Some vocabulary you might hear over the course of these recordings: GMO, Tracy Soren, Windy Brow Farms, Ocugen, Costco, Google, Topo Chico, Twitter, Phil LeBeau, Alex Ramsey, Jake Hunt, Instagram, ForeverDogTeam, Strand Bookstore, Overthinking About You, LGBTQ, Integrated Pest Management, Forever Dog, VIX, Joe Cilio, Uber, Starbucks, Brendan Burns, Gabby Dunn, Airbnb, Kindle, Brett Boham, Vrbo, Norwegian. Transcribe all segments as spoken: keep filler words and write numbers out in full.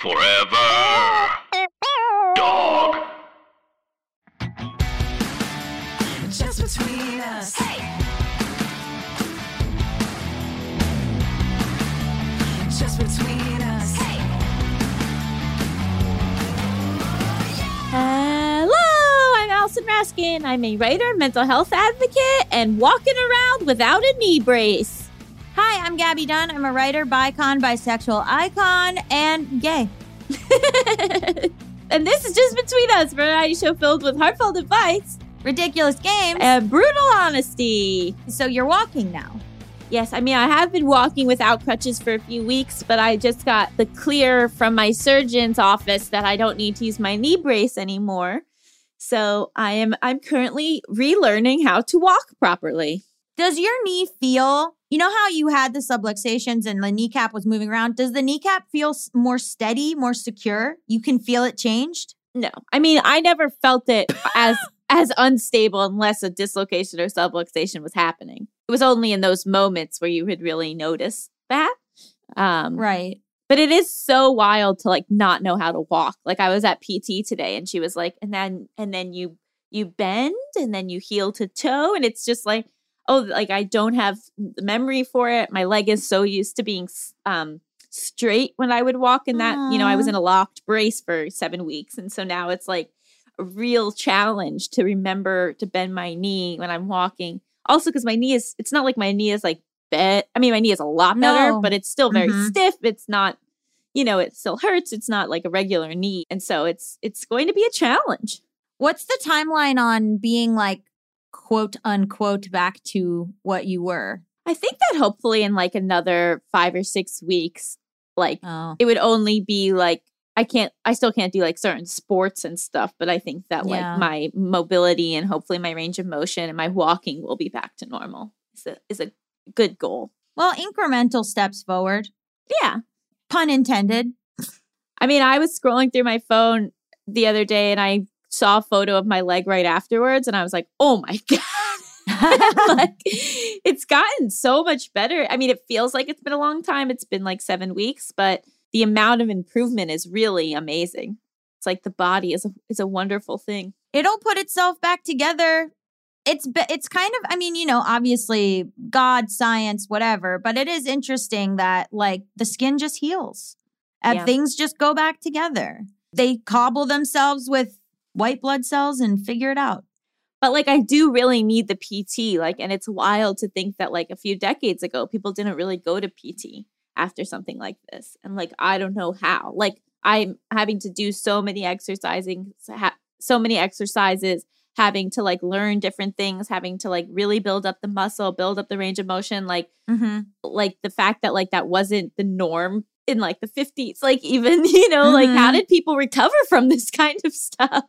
Forever Dog. Just between us. Hey. Just between us. Hey. Hello, I'm Allison Raskin. I'm a writer, mental health advocate, and walking around without a knee brace. Hi, I'm Gabby Dunn. I'm a writer, bicon, bisexual icon, and gay. And this is Just Between Us, a variety show filled with heartfelt advice, ridiculous games, and brutal honesty. So you're walking now. Yes, I mean, I have been walking without crutches for a few weeks, but I just got the clear from my surgeon's office that I don't need to use my knee brace anymore. So I am, I'm currently relearning how to walk properly. Does your knee feel... You know how you had the subluxations and the kneecap was moving around? Does the kneecap feel more steady, more secure? You can feel it changed? No. I mean, I never felt it as as unstable unless a dislocation or subluxation was happening. It was only in those moments where you would really notice that. Um, right. But it is so wild to, like, not know how to walk. Like, I was at P T today and she was like, and then and then you you bend and then you heel to toe. And it's just like, oh, like I don't have the memory for it. My leg is so used to being um, straight when I would walk in that, Aww. You know, I was in a locked brace for seven weeks. And so now it's like a real challenge to remember to bend my knee when I'm walking. Also, because my knee is, it's not like my knee is like bent. I mean, my knee is a lot no. better, but it's still very mm-hmm. stiff. It's not, you know, it still hurts. It's not like a regular knee. And so it's, it's going to be a challenge. What's the timeline on being like, quote unquote, back to what you were? I think that hopefully in like another five or six weeks, like oh. it would only be like, I can't, I still can't do like certain sports and stuff, but I think that like yeah. my mobility and hopefully my range of motion and my walking will be back to normal. It's a, it's a good goal. Well, incremental steps forward. Yeah. Pun intended. I mean, I was scrolling through my phone the other day and I saw a photo of my leg right afterwards. And I was like, oh my God, like it's gotten so much better. I mean, it feels like it's been a long time. It's been like seven weeks, but the amount of improvement is really amazing. It's like the body is a, is a wonderful thing. It'll put itself back together. It's, it's kind of, I mean, you know, obviously God, science, whatever, but it is interesting that like the skin just heals and yeah. things just go back together. They cobble themselves with white blood cells and figure it out. But like, I do really need the P T, like, and it's wild to think that like a few decades ago, people didn't really go to P T after something like this. And like, I don't know how, like I'm having to do so many exercising, so many exercises, having to like learn different things, having to like really build up the muscle, build up the range of motion. Like, mm-hmm. like the fact that like, that wasn't the norm in like the fifties, like even, you know, mm-hmm. like how did people recover from this kind of stuff?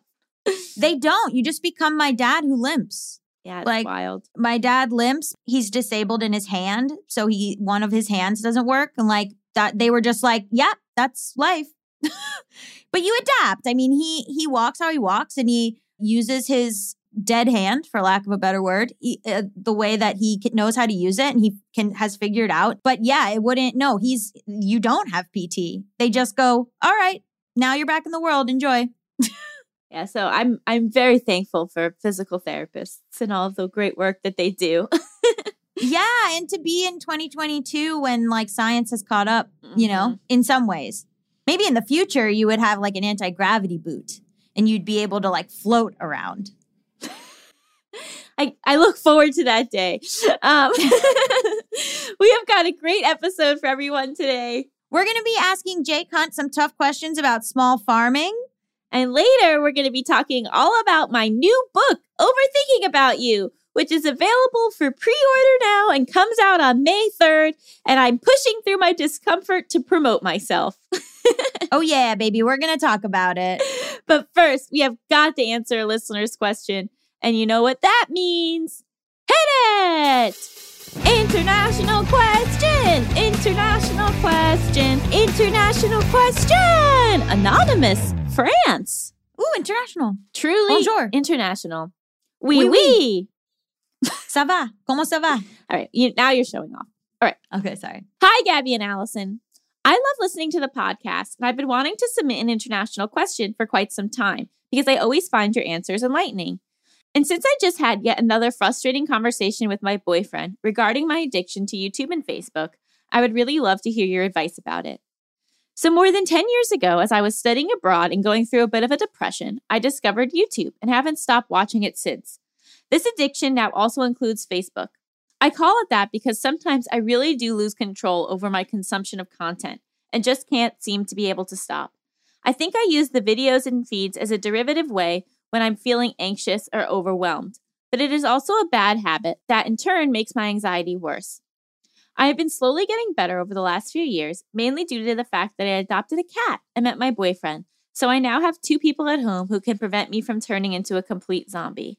They don't. You just become my dad who limps. Yeah, it's like, wild. My dad limps. He's disabled in his hand. So he one of his hands doesn't work. And like that, they were just like, yeah, that's life. But you adapt. I mean, he he walks how he walks and he uses his dead hand, for lack of a better word, he, uh, the way that he knows how to use it and he can has figured out. But yeah, it wouldn't. No, he's you don't have P T. They just go, all right, now you're back in the world. Enjoy. Yeah, so I'm I'm very thankful for physical therapists and all of the great work that they do. Yeah, and to be in twenty twenty-two when like science has caught up, mm-hmm. you know, in some ways. Maybe in the future you would have like an anti-gravity boot and you'd be able to like float around. I, I look forward to that day. Um, we have got a great episode for everyone today. We're going to be asking Jake Hunt some tough questions about small farming. And later, we're going to be talking all about my new book, Overthinking About You, which is available for pre-order now and comes out on May third. And I'm pushing through my discomfort to promote myself. Oh, yeah, baby. We're going to talk about it. But first, we have got to answer a listener's question. And you know what that means. Hit it! International question! International question! International question! Anonymous. France. Ooh, international. Truly Bonjour. International. Oui, oui. oui. Ça va? Comment ça va? All right. You, now you're showing off. All right. Okay, sorry. Hi, Gabby and Allison. I love listening to the podcast, and I've been wanting to submit an international question for quite some time because I always find your answers enlightening. And since I just had yet another frustrating conversation with my boyfriend regarding my addiction to YouTube and Facebook, I would really love to hear your advice about it. So more than ten years ago, as I was studying abroad and going through a bit of a depression, I discovered YouTube and haven't stopped watching it since. This addiction now also includes Facebook. I call it that because sometimes I really do lose control over my consumption of content and just can't seem to be able to stop. I think I use the videos and feeds as a derivative way when I'm feeling anxious or overwhelmed, but it is also a bad habit that in turn makes my anxiety worse. I have been slowly getting better over the last few years, mainly due to the fact that I adopted a cat and met my boyfriend, so I now have two people at home who can prevent me from turning into a complete zombie.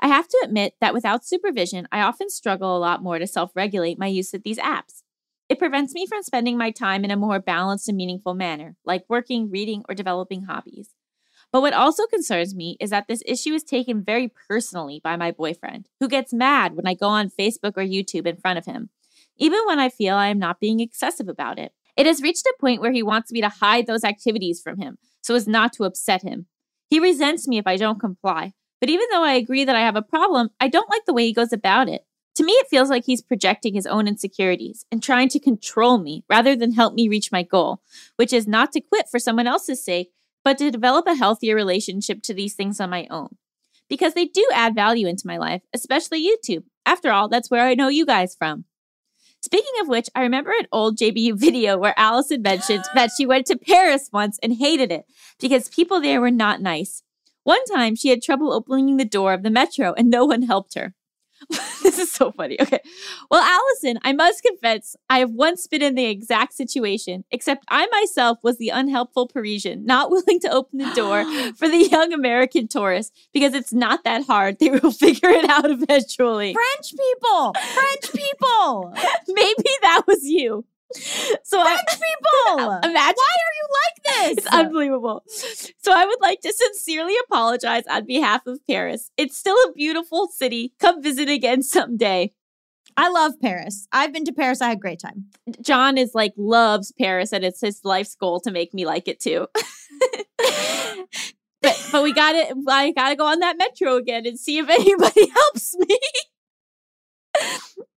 I have to admit that without supervision, I often struggle a lot more to self-regulate my use of these apps. It prevents me from spending my time in a more balanced and meaningful manner, like working, reading, or developing hobbies. But what also concerns me is that this issue is taken very personally by my boyfriend, who gets mad when I go on Facebook or YouTube in front of him, even when I feel I am not being excessive about it. It has reached a point where he wants me to hide those activities from him so as not to upset him. He resents me if I don't comply, but even though I agree that I have a problem, I don't like the way he goes about it. To me, it feels like he's projecting his own insecurities and trying to control me rather than help me reach my goal, which is not to quit for someone else's sake, but to develop a healthier relationship to these things on my own. Because they do add value into my life, especially YouTube. After all, that's where I know you guys from. Speaking of which, I remember an old J B U video where Allison mentioned that she went to Paris once and hated it because people there were not nice. One time, she had trouble opening the door of the metro and no one helped her. This is so funny. Okay. Well, Allison, I must confess, I have once been in the exact situation, except I myself was the unhelpful Parisian, not willing to open the door for the young American tourist because it's not that hard. They will figure it out eventually. French people! French people! Maybe that was you. So French I, people! Imagine, why are you like this? It's unbelievable. So I would like to sincerely apologize on behalf of Paris. It's still a beautiful city. Come visit again someday. I love Paris. I've been to Paris. I had a great time. John is like, loves Paris, and it's his life's goal to make me like it too. but but we got it. I gotta go on that metro again and see if anybody helps me.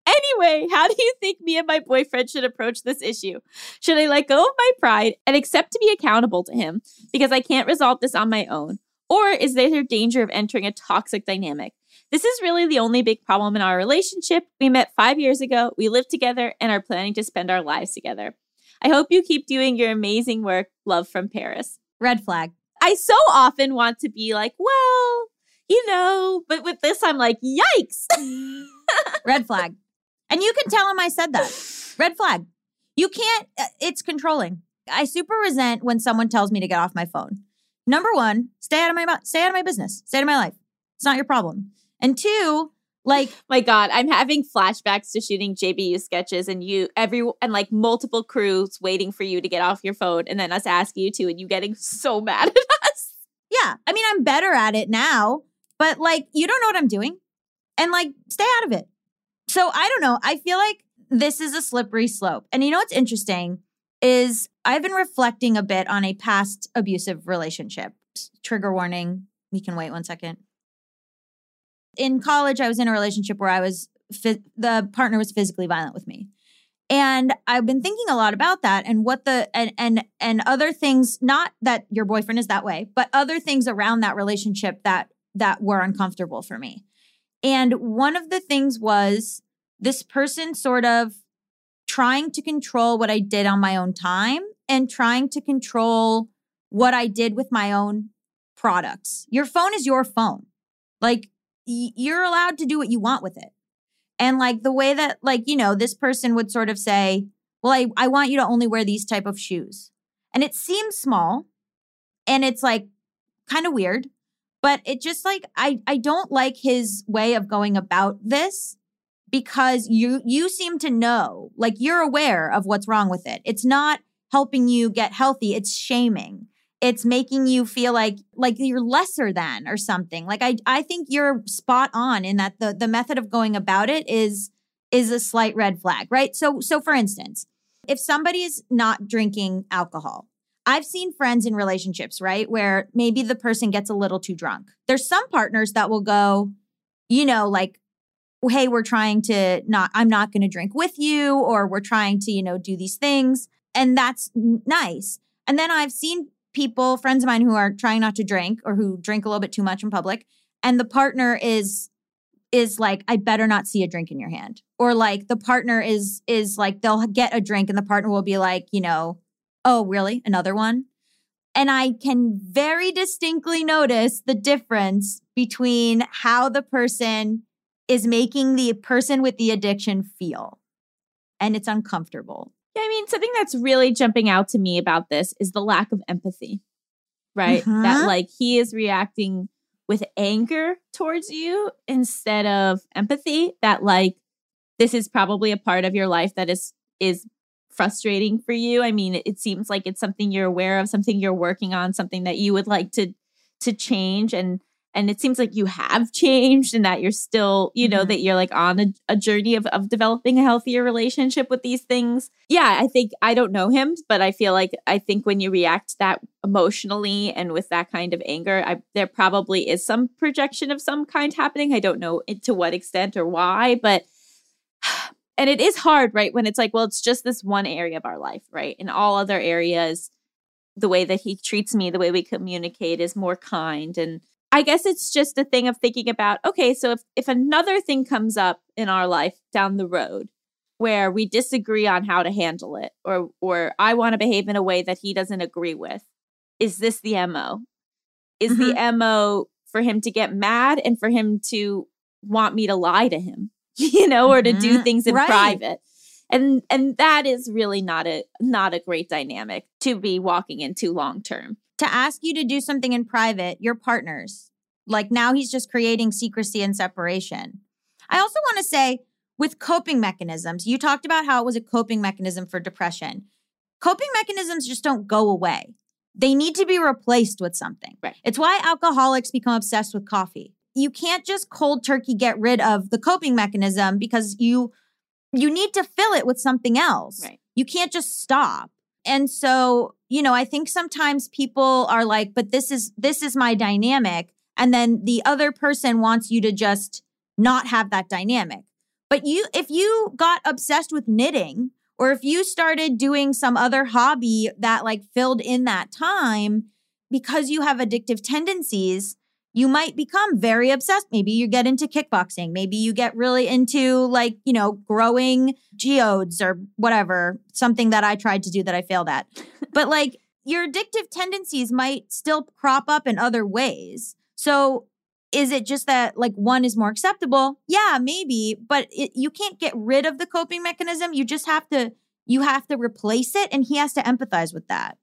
Anyway, how do you think me and my boyfriend should approach this issue? Should I let go of my pride and accept to be accountable to him because I can't resolve this on my own? Or is there a danger of entering a toxic dynamic? This is really the only big problem in our relationship. We met five years ago, we live together, and are planning to spend our lives together. I hope you keep doing your amazing work. Love from Paris. Red flag. I so often want to be like, well, you know, but with this, I'm like, yikes. Red flag. And you can tell him I said that. Red flag. You can't, it's controlling. I super resent when someone tells me to get off my phone. Number one, stay out of my stay out of my business. Stay out of my life. It's not your problem. And two, like, my God, I'm having flashbacks to shooting J B U sketches and you every and like multiple crews waiting for you to get off your phone and then us asking you to and you getting so mad at us. Yeah. I mean, I'm better at it now, but like, you don't know what I'm doing. And like, stay out of it. So I don't know. I feel like this is a slippery slope. And you know what's interesting is I've been reflecting a bit on a past abusive relationship. Trigger warning. We can wait one second. In college, I was in a relationship where I was, the partner was physically violent with me. And I've been thinking a lot about that and what the, and, and, and other things, not that your boyfriend is that way, but other things around that relationship that, that were uncomfortable for me. And one of the things was this person sort of trying to control what I did on my own time and trying to control what I did with my own products. Your phone is your phone. Like, y- you're allowed to do what you want with it. And like the way that, like, you know, this person would sort of say, well, I, I want you to only wear these type of shoes. And it seems small and it's like kind of weird. But it just like, I, I don't like his way of going about this because you you seem to know, like you're aware of what's wrong with it. It's not helping you get healthy. It's shaming. It's making you feel like like you're lesser than or something. Like I I think you're spot on in that the the method of going about it is is a slight red flag, right? So so for instance, If somebody is not drinking alcohol, I've seen friends in relationships, right, where maybe the person gets a little too drunk. There's some partners that will go, you know, like, hey, we're trying to not, I'm not going to drink with you, or we're trying to, you know, do these things. And that's nice. And then I've seen people, friends of mine who are trying not to drink or who drink a little bit too much in public. And the partner is, is like, I better not see a drink in your hand. Or like the partner is, is like, they'll get a drink and the partner will be like, you know, oh, really? Another one? And I can very distinctly notice the difference between how the person is making the person with the addiction feel. And it's uncomfortable. Yeah, I mean, something that's really jumping out to me about this is the lack of empathy, right? Uh-huh. That like he is reacting with anger towards you instead of empathy, that like this is probably a part of your life that is is frustrating for you. I mean, it, it seems like it's something you're aware of, something you're working on, something that you would like to to change. And and it seems like you have changed and that you're still, you know, mm-hmm. that you're like on a, a journey of, of developing a healthier relationship with these things. Yeah, I think, I don't know him, but I feel like, I think when you react that emotionally and with that kind of anger, I, there probably is some projection of some kind happening. I don't know to what extent or why, but, and it is hard, right? When it's like, well, it's just this one area of our life, right? In all other areas, the way that he treats me, the way we communicate is more kind. And I guess it's just a thing of thinking about, okay, so if, if another thing comes up in our life down the road where we disagree on how to handle it, or or I want to behave in a way that he doesn't agree with, is this the M O? Is mm-hmm. the M O for him to get mad and for him to want me to lie to him, you know, or to mm-hmm. do things in right. private? And and that is really not a not a great dynamic to be walking into long term. To ask you to do something in private, your partners, like now he's just creating secrecy and separation. I also want to say with coping mechanisms, you talked about how it was a coping mechanism for depression. Coping mechanisms just don't go away. They need to be replaced with something. Right. It's why alcoholics become obsessed with coffee. You can't just cold turkey get rid of the coping mechanism because you you need to fill it with something else. Right. You can't just stop. And so, you know, I think sometimes people are like, but this is this is my dynamic. And then the other person wants you to just not have that dynamic. But you, if you got obsessed with knitting, or if you started doing some other hobby that like filled in that time, because you have addictive tendencies, you might become very obsessed. Maybe you get into kickboxing. Maybe you get really into like, you know, growing geodes or whatever, something that I tried to do that I failed at. But like your addictive tendencies might still crop up in other ways. So is it just that like one is more acceptable? Yeah, maybe. But it, you can't get rid of the coping mechanism. You just have to, you have to replace it. And he has to empathize with that.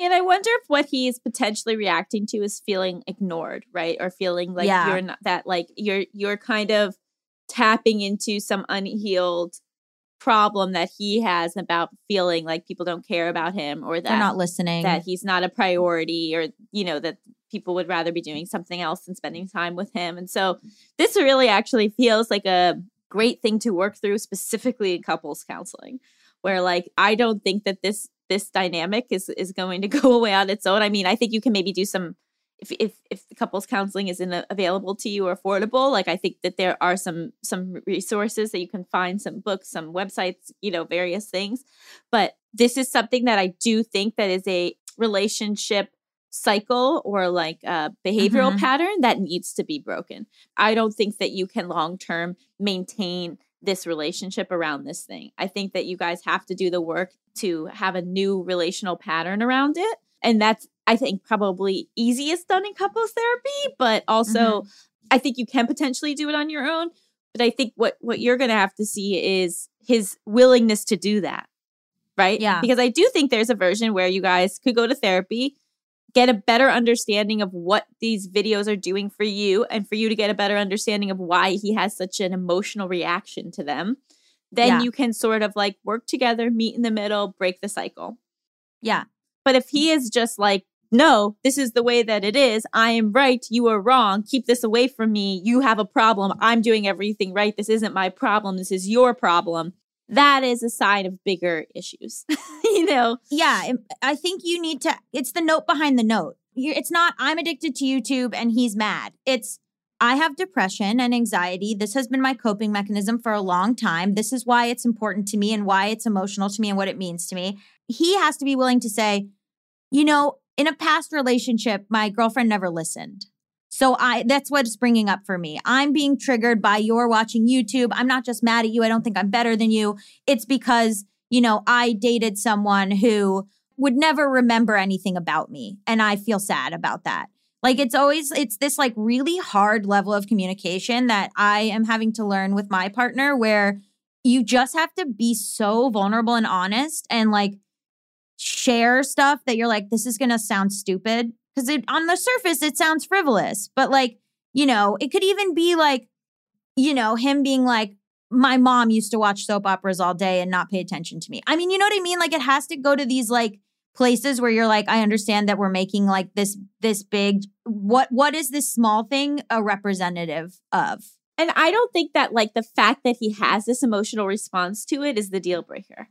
And I wonder if what he is potentially reacting to is feeling ignored, right? Or feeling like yeah. you're not that like you're you're kind of tapping into some unhealed problem that he has about feeling like people don't care about him, or that they're not listening, that he's not a priority, or, you know, that people would rather be doing something else than spending time with him. And so this really actually feels like a great thing to work through, specifically in couples counseling, where like, I don't think that this this dynamic is, is going to go away on its own. I mean, I think you can maybe do some, if if, if the couples counseling isn't available to you or affordable, like I think that there are some, some resources that you can find, some books, some websites, you know, various things. But this is something that I do think that is a relationship cycle or like a behavioral mm-hmm. pattern that needs to be broken. I don't think that you can long-term maintain this relationship around this thing. I think that you guys have to do the work to have a new relational pattern around it. And that's, I think, probably easiest done in couples therapy, but also mm-hmm. I think you can potentially do it on your own. But I think what, what you're going to have to see is his willingness to do that, right? Yeah. Because I do think there's a version where you guys could go to therapy, get a better understanding of what these videos are doing for you, and for you to get a better understanding of why he has such an emotional reaction to them. Then yeah. you can sort of like work together, meet in the middle, break the cycle. Yeah. But if he is just like, no, this is the way that it is. I am right. You are wrong. Keep this away from me. You have a problem. I'm doing everything right. This isn't my problem. This is your problem. that is a sign of bigger issues, you know? Yeah, I think you need to, it's the note behind the note. It's not, I'm addicted to YouTube and he's mad. It's, I have depression and anxiety. This has been my coping mechanism for a long time. This is why it's important to me and why it's emotional to me and what it means to me. He has to be willing to say, you know, in a past relationship, my girlfriend never listened. So I that's what it's bringing up for me. I'm being triggered by your watching YouTube. I'm not just mad at you. I don't think I'm better than you. It's because, you know, I dated someone who would never remember anything about me. And I feel sad about that. Like, it's always, it's this like really hard level of communication that I am having to learn with my partner, where you just have to be so vulnerable and honest and like share stuff that you're like, this is going to sound stupid. Because on the surface, it sounds frivolous. But like, you know, it could even be like, you know, him being like, my mom used to watch soap operas all day and not pay attention to me. I mean, you know what I mean? Like, it has to go to these like places where you're like, I understand that we're making like this, this big, what, what is this small thing a representative of? And I don't think that like the fact that he has this emotional response to it is the deal breaker.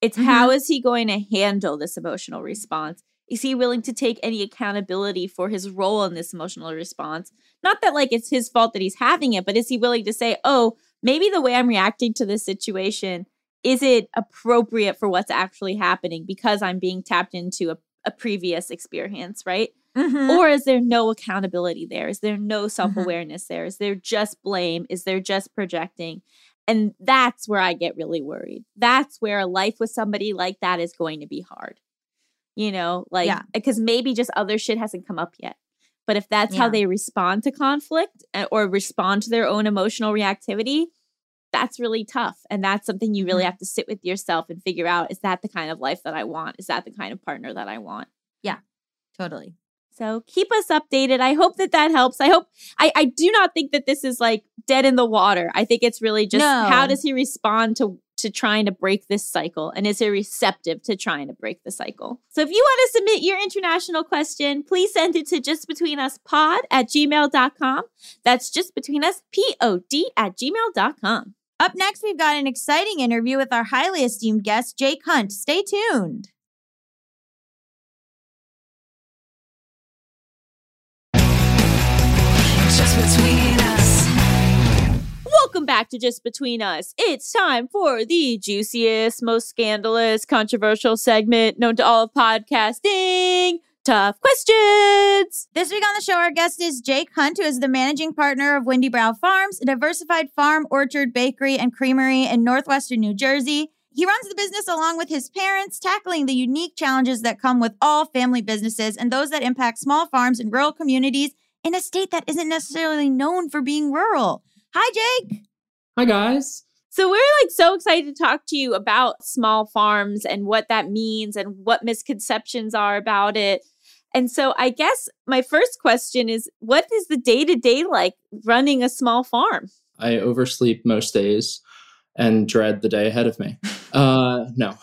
It's mm-hmm. how is he going to handle this emotional response? Is he willing to take any accountability for his role in this emotional response? Not that like it's his fault that he's having it, but is he willing to say, oh, maybe the way I'm reacting to this situation isn't appropriate for what's actually happening because I'm being tapped into a, a previous experience, right? Mm-hmm. Or is there no accountability there? Is there no self-awareness mm-hmm. there? Is there just blame? Is there just projecting? And that's where I get really worried. That's where a life with somebody like that is going to be hard. You know, like, because yeah. maybe just other shit hasn't come up yet. But if that's yeah. how they respond to conflict or respond to their own emotional reactivity, that's really tough. And that's something you really mm-hmm. have to sit with yourself and figure out, is that the kind of life that I want? Is that the kind of partner that I want? Yeah, totally. So keep us updated. I hope that that helps. I hope, I, I do not think that this is like dead in the water. I think it's really just no. how does he respond to to trying to break this cycle, and is it receptive to trying to break the cycle? So if you want to submit your international question, please send it to justbetweenuspod at gmail dot com. That's justbetweenuspod at gmail dot com. Up next, we've got an exciting interview with our highly esteemed guest, Jake Hunt. Stay tuned. Just between us. Welcome back to Just Between Us. It's time for the juiciest, most scandalous, controversial segment known to all of podcasting, Tough Questions. This week on the show, our guest is Jake Hunt, who is the managing partner of Windy Brow Farms, a diversified farm, orchard, bakery, and creamery in northwestern New Jersey. He runs the business along with his parents, tackling the unique challenges that come with all family businesses and those that impact small farms and rural communities in a state that isn't necessarily known for being rural. Hi, Jake. Hi, guys. So we're like so excited to talk to you about small farms and what that means and what misconceptions are about it. And so I guess my first question is, what is the day-to-day like running a small farm? I oversleep most days and dread the day ahead of me. Uh, no,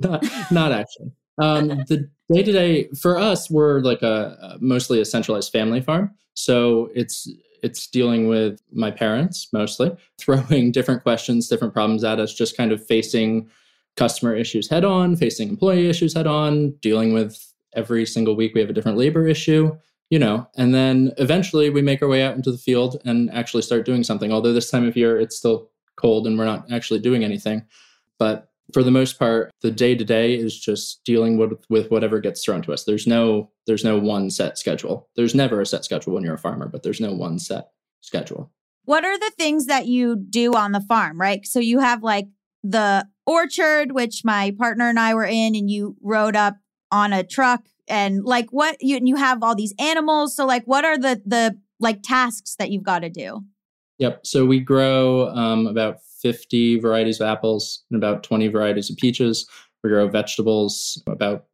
not, not actually. Um, the day-to-day for us, we're like a, a mostly a centralized family farm. So it's It's dealing with my parents, mostly, throwing different questions, different problems at us, just kind of facing customer issues head on, facing employee issues head on, dealing with every single week we have a different labor issue, you know, and then eventually we make our way out into the field and actually start doing something. Although this time of year, it's still cold and we're not actually doing anything. But for the most part, the day-to-day is just dealing with, with whatever gets thrown to us. There's no there's no one set schedule. There's never a set schedule when you're a farmer, but there's no one set schedule. What are the things that you do on the farm, right? So you have like the orchard, which my partner and I were in, and you rode up on a truck, and like what you and you have all these animals. So like what are the the like tasks that you've got to do? Yep. So we grow um, about fifty varieties of apples and about twenty varieties of peaches. We grow vegetables, about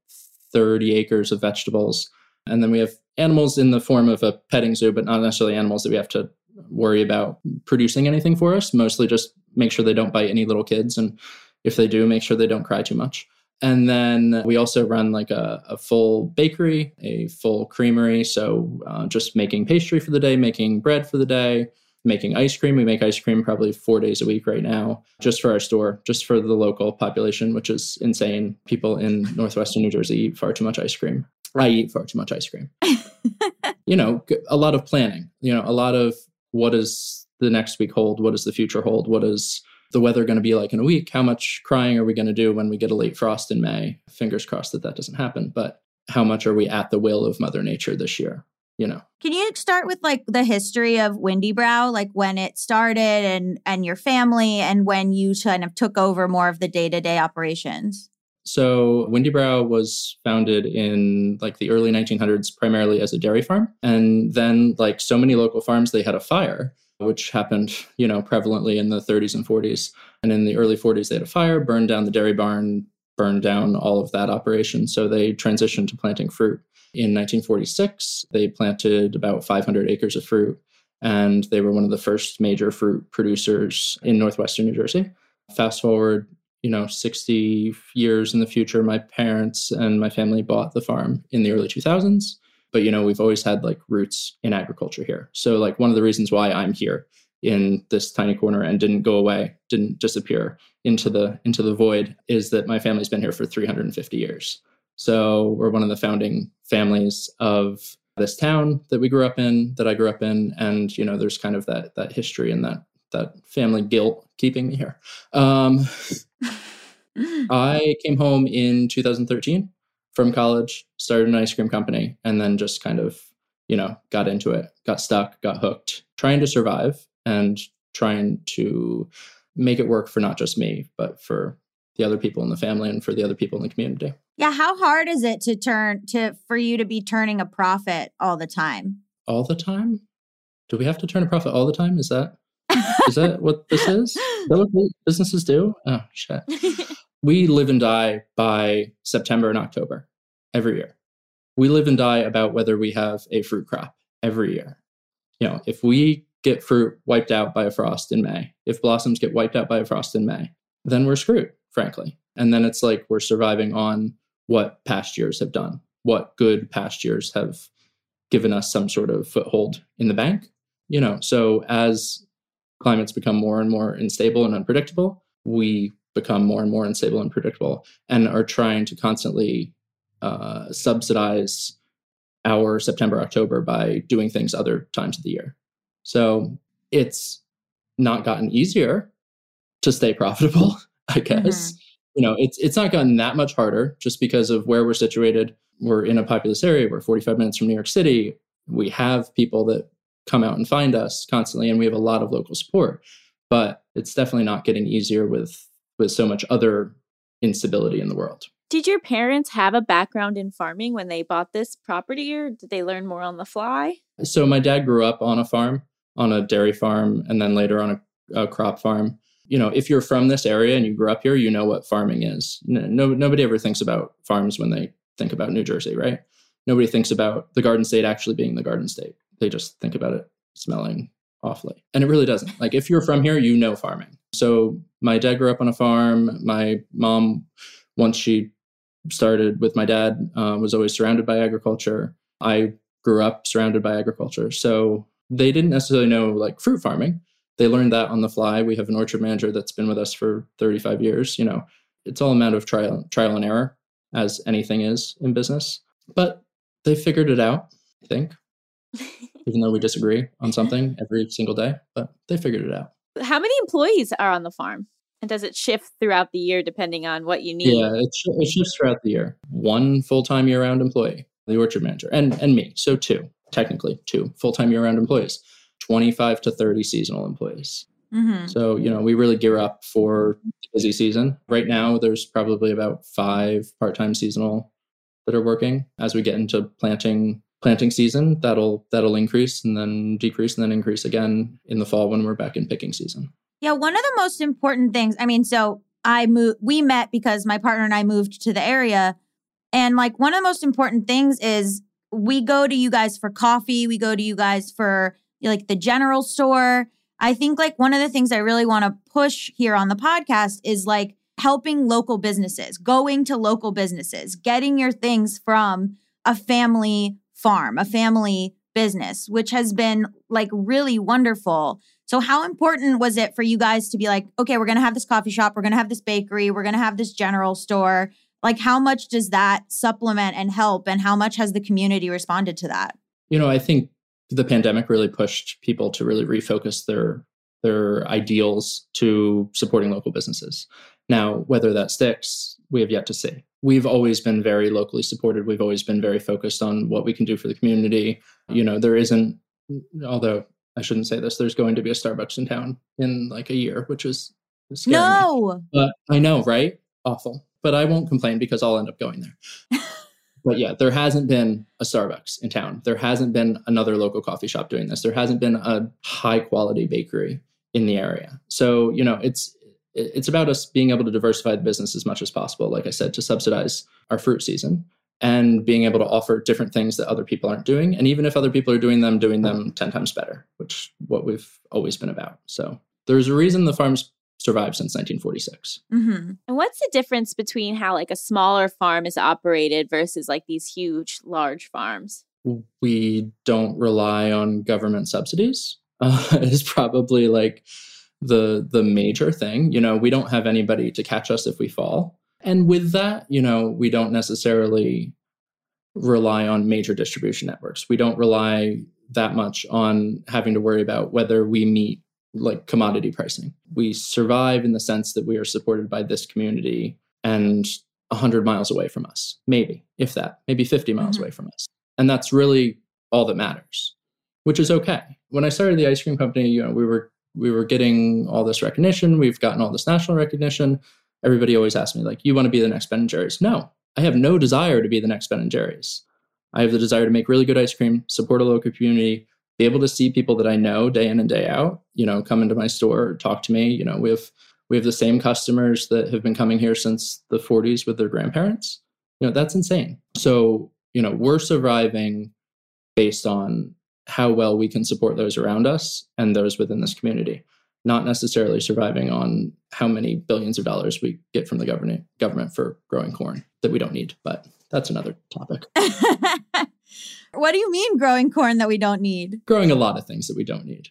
thirty acres of vegetables. And then we have animals in the form of a petting zoo, but not necessarily animals that we have to worry about producing anything for us. Mostly just make sure they don't bite any little kids. And if they do, make sure they don't cry too much. And then we also run like a, a full bakery, a full creamery. So uh, just making pastry for the day, making bread for the day, making ice cream. We make ice cream probably four days a week right now, just for our store, just for the local population, which is insane. People in northwestern New Jersey eat far too much ice cream. I eat far too much ice cream. You know, a lot of planning, you know, a lot of what does the next week hold? What does the future hold? What is the weather going to be like in a week? How much crying are we going to do when we get a late frost in May? Fingers crossed that that doesn't happen. But how much are we at the will of Mother Nature this year? You know, can you start with like the history of Windy Brow, like when it started and, and your family and when you kind of took over more of the day-to-day operations? So Windy Brow was founded in like the early nineteen hundreds, primarily as a dairy farm. And then like so many local farms, they had a fire, which happened, you know, prevalently in the thirties and forties. And in the early forties, they had a fire, burned down the dairy barn, burned down all of that operation. So they transitioned to planting fruit. In nineteen forty-six, they planted about five hundred acres of fruit, and they were one of the first major fruit producers in northwestern New Jersey. Fast forward, you know, sixty years in the future, my parents and my family bought the farm in the early two thousands. But, you know, we've always had like roots in agriculture here. So like one of the reasons why I'm here in this tiny corner and didn't go away, didn't disappear into the into the void is that my family's been here for three hundred fifty years. So we're one of the founding families of this town that we grew up in, that I grew up in. And, you know, there's kind of that that history and that that family guilt keeping me here. Um, I came home in two thousand thirteen from college, started an ice cream company, and then just kind of, you know, got into it, got stuck, got hooked, trying to survive and trying to make it work for not just me, but for the other people in the family and for the other people in the community. Yeah. How hard is it to turn to, for you to be turning a profit all the time? All the time? Do we have to turn a profit all the time? Is that, is that what this is? Is that what businesses do? Oh, shit. We live and die by September and October every year. We live and die about whether we have a fruit crop every year. You know, if we get fruit wiped out by a frost in May, if blossoms get wiped out by a frost in May, then we're screwed, frankly. And then it's like we're surviving on what past years have done, what good past years have given us some sort of foothold in the bank. You know, so as climates become more and more unstable and unpredictable, we become more and more unstable and predictable and are trying to constantly uh, subsidize our September, October by doing things other times of the year. So it's not gotten easier to stay profitable, I guess. Mm-hmm. You know, it's it's not gotten that much harder just because of where we're situated. We're in a populous area. We're forty-five minutes from New York City. We have people that come out and find us constantly, and we have a lot of local support. But it's definitely not getting easier with with so much other instability in the world. Did your parents have a background in farming when they bought this property, or did they learn more on the fly? So my dad grew up on a farm, on a dairy farm, and then later on a, a crop farm. You know, if you're from this area and you grew up here, you know what farming is. No, no, nobody ever thinks about farms when they think about New Jersey, right? Nobody thinks about the Garden State actually being the Garden State. They just think about it smelling awfully. And it really doesn't. Like, if you're from here, you know farming. So my dad grew up on a farm. My mom, once she started with my dad, uh, was always surrounded by agriculture. I grew up surrounded by agriculture. So they didn't necessarily know, like, fruit farming. They learned that on the fly. We have an orchard manager that's been with us for thirty-five years. You know, it's all a matter of trial, trial and error, as anything is in business. But they figured it out, I think, even though we disagree on something every single day. But they figured it out. How many employees are on the farm? And does it shift throughout the year depending on what you need? Yeah, it, sh- it shifts throughout the year. One full-time year-round employee, the orchard manager, and, and me. So two, technically two full-time year-round employees. twenty-five to thirty seasonal employees. Mm-hmm. So, you know, we really gear up for the busy season. Right now, there's probably about five part-time seasonal that are working. As we get into planting planting season, that'll that'll increase and then decrease and then increase again in the fall when we're back in picking season. Yeah, one of the most important things, I mean, so I moved, we met because my partner and I moved to the area. And like one of the most important things is we go to you guys for coffee. We go to you guys for like the general store. I think like one of the things I really want to push here on the podcast is like helping local businesses, going to local businesses, getting your things from a family farm, a family business, which has been like really wonderful. So how important was it for you guys to be like, okay, we're going to have this coffee shop, we're going to have this bakery, we're going to have this general store? Like, how much does that supplement and help, and how much has the community responded to that? You know, I think the pandemic really pushed people to really refocus their their ideals to supporting local businesses. Now, whether that sticks, we have yet to see. We've always been very locally supported. We've always been very focused on what we can do for the community. You know, there isn't, although I shouldn't say this, there's going to be a Starbucks in town in like a year, which is scary. No! Me. But I know, right? Awful. But I won't complain because I'll end up going there. But yeah, there hasn't been a Starbucks in town. There hasn't been another local coffee shop doing this. There hasn't been a high quality bakery in the area. So, you know, it's it's about us being able to diversify the business as much as possible, like I said, to subsidize our fruit season and being able to offer different things that other people aren't doing. And even if other people are doing them, doing them ten times better, which what we've always been about. So there's a reason the farm's survived since nineteen forty-six. Mm-hmm. And what's the difference between how like a smaller farm is operated versus like these huge, large farms? We don't rely on government subsidies. Uh, is probably like the the major thing. You know, we don't have anybody to catch us if we fall. And with that, you know, we don't necessarily rely on major distribution networks. We don't rely that much on having to worry about whether we meet like commodity pricing. We survive in the sense that we are supported by this community and one hundred miles away from us, maybe, if that, maybe fifty miles mm-hmm. away from us. And that's really all that matters, which is okay. When I started the ice cream company, you know, we were we were getting all this recognition. We've gotten all this national recognition. Everybody always asked me, like, you want to be the next Ben and Jerry's? No, I have no desire to be the next Ben and Jerry's. I have the desire to make really good ice cream, support a local community, be able to see people that I know day in and day out, you know, come into my store, talk to me. You know, we have, we have the same customers that have been coming here since the forties with their grandparents. You know, that's insane. So, you know, we're surviving based on how well we can support those around us and those within this community, not necessarily surviving on how many billions of dollars we get from the government government for growing corn that we don't need. But that's another topic. What do you mean growing corn that we don't need? Growing a lot of things that we don't need.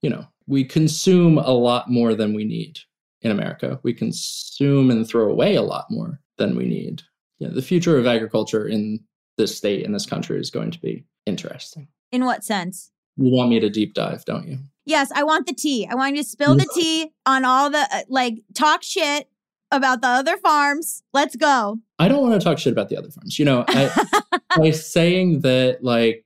You know, we consume a lot more than we need in America. We consume and throw away a lot more than we need. You know, the future of agriculture in this state, in this country, is going to be interesting. In what sense? You want me to deep dive, don't you? Yes, I want the tea. I want you to spill the tea on all the, uh, like, talk shit about the other farms. Let's go. I don't want to talk shit about the other farms. You know, I, by saying that, like,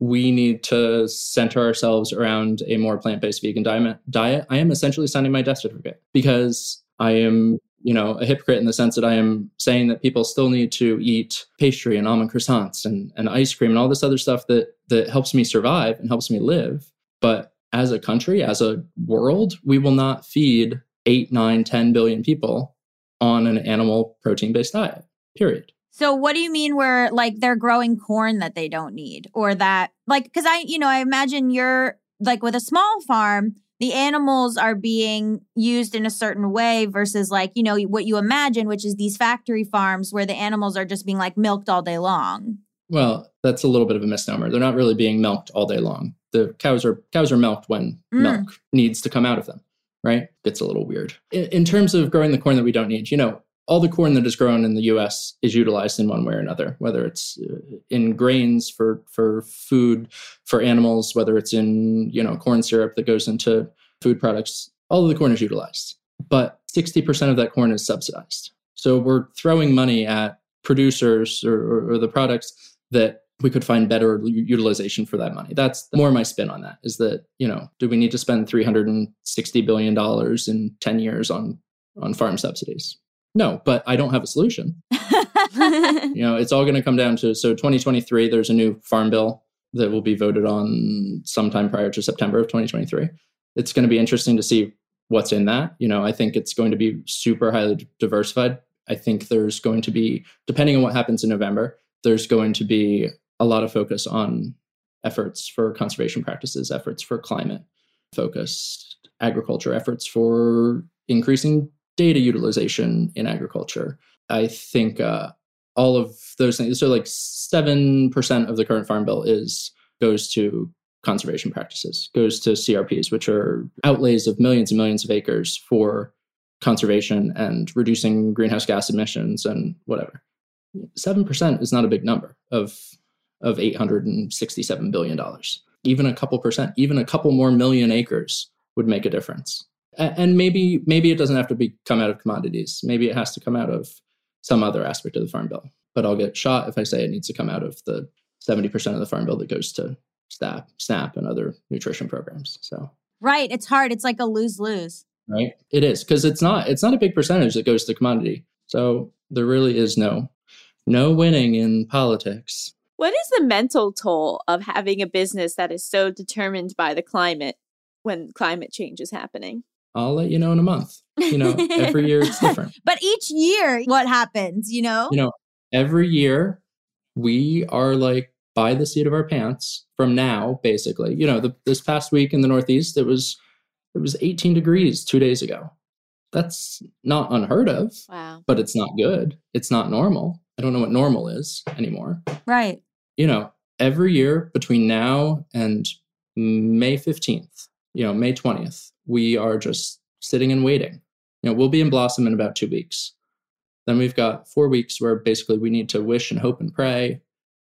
we need to center ourselves around a more plant-based vegan diet, diet, I am essentially signing my death certificate because I am, you know, a hypocrite in the sense that I am saying that people still need to eat pastry and almond croissants and, and ice cream and all this other stuff that that helps me survive and helps me live. But as a country, as a world, we will not feed eight, nine, ten billion people on an animal protein-based diet, period. So what do you mean where, like, they're growing corn that they don't need or that, like, because I, you know, I imagine you're, like, with a small farm, the animals are being used in a certain way versus, like, you know, what you imagine, which is these factory farms where the animals are just being, like, milked all day long. Well, that's a little bit of a misnomer. They're not really being milked all day long. The cows are cows are milked when mm. milk needs to come out of them, right? It's a little weird. In, in terms of growing the corn that we don't need, you know, all the corn that is grown in the U S is utilized in one way or another, whether it's in grains for, for food, for animals, whether it's in, you know, corn syrup that goes into food products, all of the corn is utilized. But sixty percent of that corn is subsidized. So we're throwing money at producers or, or, or the products that we could find better utilization for that money. That's more my spin on that, is that, you know, do we need to spend three hundred sixty billion dollars in ten years on, on farm subsidies? No, but I don't have a solution. You know, it's all going to come down to, so twenty twenty-three, there's a new farm bill that will be voted on sometime prior to September of twenty twenty-three. It's going to be interesting to see what's in that. You know, I think it's going to be super highly diversified. I think there's going to be, depending on what happens in November, there's going to be a lot of focus on efforts for conservation practices, efforts for climate focused agriculture, efforts for increasing data utilization in agriculture. I think uh, all of those things. So like seven percent of the current farm bill is goes to conservation practices, goes to C R Ps, which are outlays of millions and millions of acres for conservation and reducing greenhouse gas emissions and whatever. seven percent is not a big number of of eight hundred sixty-seven billion dollars. Even a couple percent, even a couple more million acres would make a difference. And maybe maybe it doesn't have to be come out of commodities. Maybe it has to come out of some other aspect of the Farm Bill. But I'll get shot if I say it needs to come out of the seventy percent of the Farm Bill that goes to SNAP, SNAP and other nutrition programs. So right. It's hard. It's like a lose-lose. Right. It is, because it's not it's not a big percentage that goes to commodity. So there really is no no winning in politics. What is the mental toll of having a business that is so determined by the climate when climate change is happening? I'll let you know in a month. You know, every year it's different. But each year, what happens, you know? You know, every year we are like by the seat of our pants from now, basically. You know, the, this past week in the Northeast, it was it was eighteen degrees two days ago. That's not unheard of. Wow. But it's not good. It's not normal. I don't know what normal is anymore. Right. You know, every year between now and May fifteenth, you know, May twentieth, we are just sitting and waiting. You know, we'll be in blossom in about two weeks. Then we've got four weeks where basically we need to wish and hope and pray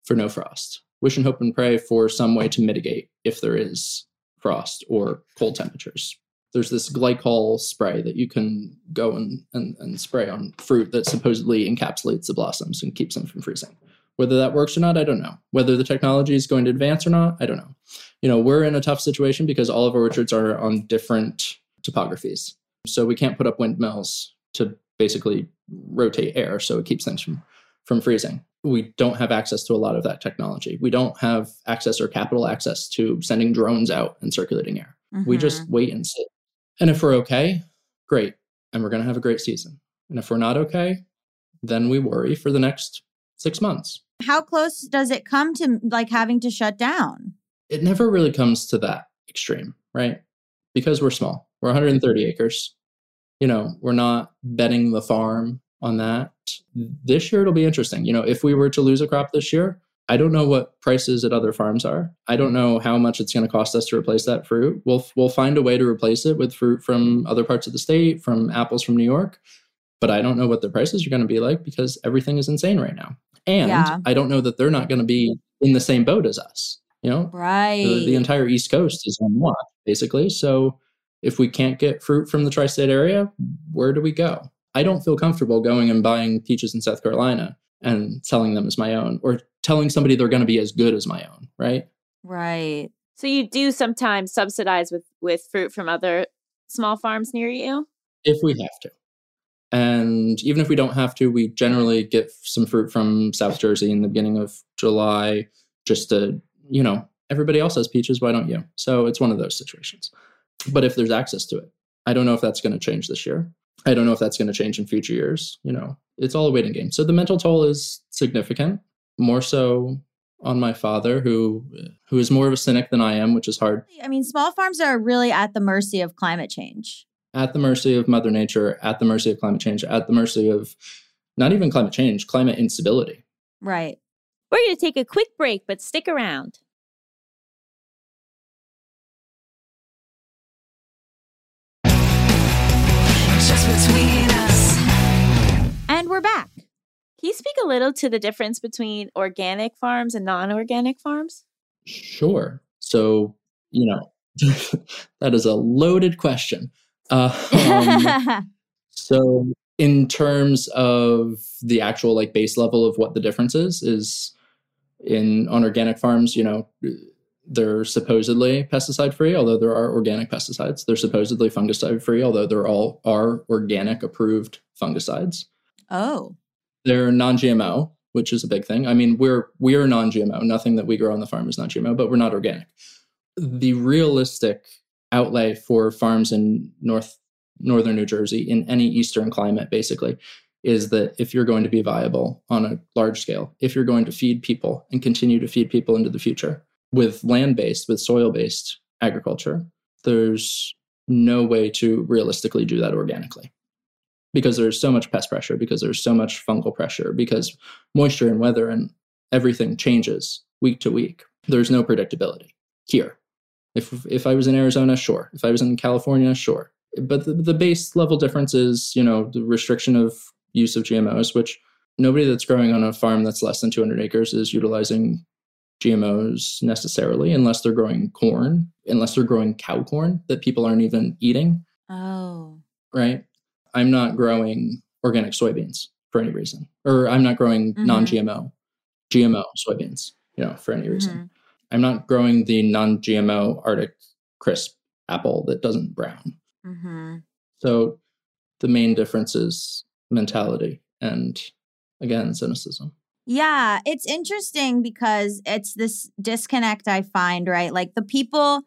for no frost. Wish and hope and pray for some way to mitigate if there is frost or cold temperatures. There's this glycol spray that you can go and, and, and spray on fruit that supposedly encapsulates the blossoms and keeps them from freezing. Whether that works or not, I don't know. Whether the technology is going to advance or not, I don't know. You know, we're in a tough situation because all of our orchards are on different topographies. So we can't put up windmills to basically rotate air so it keeps things from, from freezing. We don't have access to a lot of that technology. We don't have access or capital access to sending drones out and circulating air. Mm-hmm. We just wait and see. And if we're okay, great. And we're going to have a great season. And if we're not okay, then we worry for the next six months. How close does it come to like having to shut down? It never really comes to that extreme, right? Because we're small. We're one hundred thirty acres. You know, we're not betting the farm on that. This year, it'll be interesting. You know, if we were to lose a crop this year, I don't know what prices at other farms are. I don't know how much it's going to cost us to replace that fruit. We'll we'll find a way to replace it with fruit from other parts of the state, from apples from New York. But I don't know what the prices are going to be like because everything is insane right now. And yeah. I don't know that they're not going to be in the same boat as us. You know, right? The, the entire East Coast is on watch, basically. So if we can't get fruit from the tri-state area, where do we go? I don't feel comfortable going and buying peaches in South Carolina and selling them as my own or telling somebody they're going to be as good as my own, right? Right. So you do sometimes subsidize with, with fruit from other small farms near you? If we have to. And even if we don't have to, we generally get some fruit from South Jersey in the beginning of July just to, you know, everybody else has peaches, why don't you? So it's one of those situations. But if there's access to it, I don't know if that's going to change this year. I don't know if that's going to change in future years. You know, it's all a waiting game. So the mental toll is significant, more so on my father, who who is more of a cynic than I am, which is hard. I mean, small farms are really at the mercy of climate change. At the mercy of Mother Nature, at the mercy of climate change, at the mercy of not even climate change, climate instability. Right. We're going to take a quick break, but stick around. Just between us. And we're back. Can you speak a little to the difference between organic farms and non-organic farms? Sure. So, you know, that is a loaded question. Uh, um, so in terms of the actual like base level of what the difference is, is in on organic farms, you know, they're supposedly pesticide free, although there are organic pesticides. They're supposedly fungicide free, although there all are organic approved fungicides. Oh, they're non-G M O, which is a big thing. I mean, we're, we're non-G M O. Nothing that we grow on the farm is non-G M O, but we're not organic. The realistic outlay for farms in north northern New Jersey, in any eastern climate, basically, is that if you're going to be viable on a large scale, if you're going to feed people and continue to feed people into the future with land-based, with soil-based agriculture, there's no way to realistically do that organically because there's so much pest pressure, because there's so much fungal pressure, because moisture and weather and everything changes week to week. There's no predictability here. If if I was in Arizona, sure. If I was in California, sure. But the, the base level difference is, you know, the restriction of use of G M Os, which nobody that's growing on a farm that's less than two hundred acres is utilizing G M Os necessarily, unless they're growing corn, unless they're growing cow corn that people aren't even eating. Oh. Right? I'm not growing organic soybeans for any reason. Or I'm not growing mm-hmm. non-G M O, G M O soybeans, you know, for any reason. Mm-hmm. I'm not growing the non-G M O Arctic crisp apple that doesn't brown. Mm-hmm. So the main difference is mentality and, again, cynicism. Yeah, it's interesting because it's this disconnect I find, right? Like the people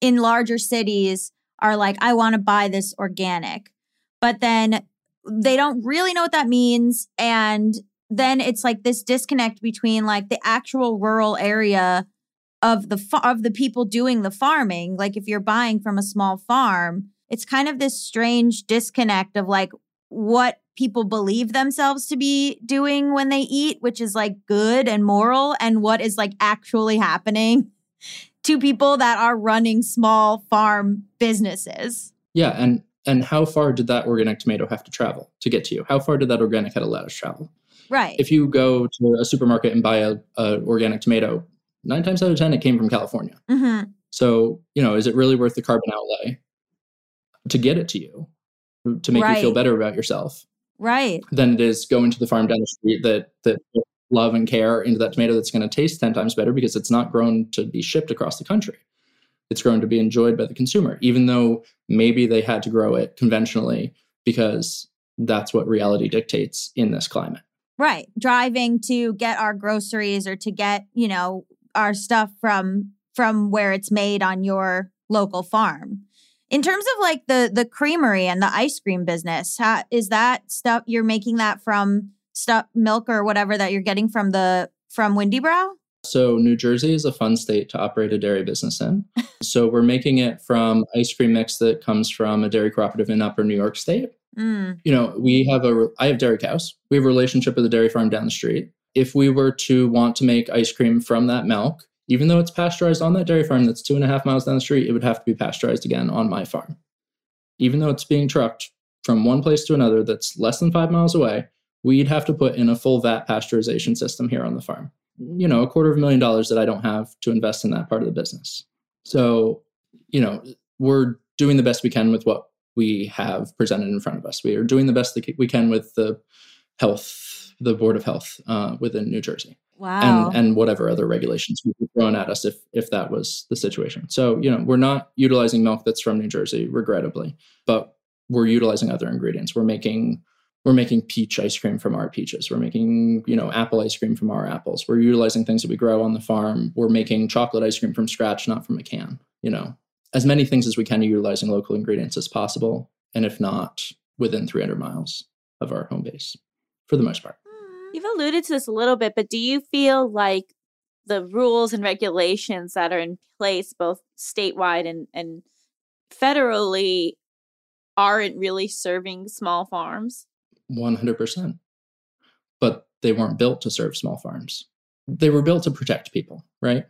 in larger cities are like, I want to buy this organic, but then they don't really know what that means. And then it's like this disconnect between like the actual rural area of the fa- of the people doing the farming. Like if you're buying from a small farm, it's kind of this strange disconnect of like what people believe themselves to be doing when they eat, which is like good and moral, and what is like actually happening to people that are running small farm businesses. Yeah. And, and how far did that organic tomato have to travel to get to you? How far did that organic head of lettuce travel? Right. If you go to a supermarket and buy a, a organic tomato, nine times out of ten, it came from California. Mm-hmm. So, you know, is it really worth the carbon outlay to get it to you, to make right. you feel better about yourself? Right. Than it is going to the farm down the street that that love and care into that tomato that's going to taste ten times better because it's not grown to be shipped across the country. It's grown to be enjoyed by the consumer, even though maybe they had to grow it conventionally because that's what reality dictates in this climate. Right. Driving to get our groceries or to get, you know, our stuff from from where it's made on your local farm. In terms of like the the creamery and the ice cream business, how, is that stuff you're making that from stuff milk or whatever that you're getting from the from Windy Brow? So New Jersey is a fun state to operate a dairy business in. So we're making it from ice cream mix that comes from a dairy cooperative in Upper New York State. Mm. You know, we have a I have dairy cows. We have a relationship with a dairy farm down the street. If we were to want to make ice cream from that milk, even though it's pasteurized on that dairy farm that's two and a half miles down the street, it would have to be pasteurized again on my farm. Even though it's being trucked from one place to another that's less than five miles away, we'd have to put in a full vat pasteurization system here on the farm. You know, a quarter of a million dollars that I don't have to invest in that part of the business. So, you know, we're doing the best we can with what we have presented in front of us. We are doing the best that we can with the health, the Board of Health uh, within New Jersey. Wow. And, and whatever other regulations would be thrown at us if, if that was the situation. So, you know, we're not utilizing milk that's from New Jersey, regrettably, but we're utilizing other ingredients. We're making we're making peach ice cream from our peaches. We're making, you know, apple ice cream from our apples. We're utilizing things that we grow on the farm. We're making chocolate ice cream from scratch, not from a can. You know, as many things as we can, utilizing local ingredients as possible. And if not, within three hundred miles of our home base, for the most part. You've alluded to this a little bit, but do you feel like the rules and regulations that are in place, both statewide and, and federally, aren't really serving small farms? one hundred percent. But they weren't built to serve small farms. They were built to protect people, right?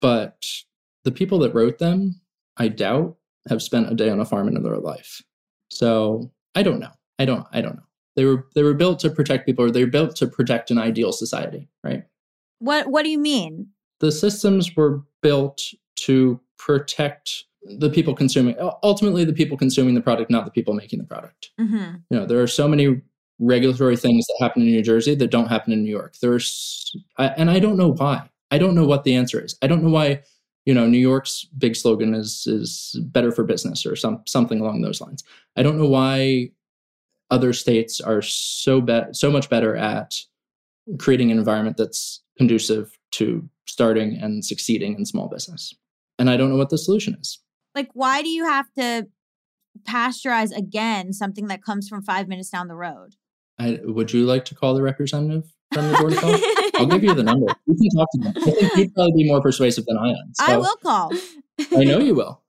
But the people that wrote them, I doubt, have spent a day on a farm in their life. So I don't know. I don't, I don't know. They were they were built to protect people, or they were built to protect an ideal society, right? What What do you mean? The systems were built to protect the people consuming, ultimately the people consuming the product, not the people making the product. Mm-hmm. You know, there are so many regulatory things that happen in New Jersey that don't happen in New York. There's, and I don't know why. I don't know what the answer is. I don't know why. You know, New York's big slogan is is better for business or some something along those lines. I don't know why other states are so be- so much better at creating an environment that's conducive to starting and succeeding in small business. And I don't know what the solution is. Like, why do you have to pasteurize again something that comes from five minutes down the road? I, would you like to call the representative from the Board of Health? I'll give you the number. You can talk to them. I think he'd probably be more persuasive than I am. So I will call. I know you will.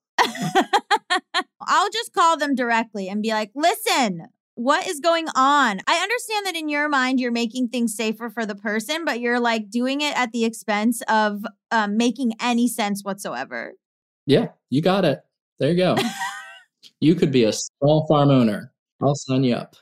I'll just call them directly and be like, listen, what is going on? I understand that in your mind, you're making things safer for the person, but you're like doing it at the expense of um, making any sense whatsoever. Yeah, you got it. There you go. You could be a small farm owner. I'll sign you up.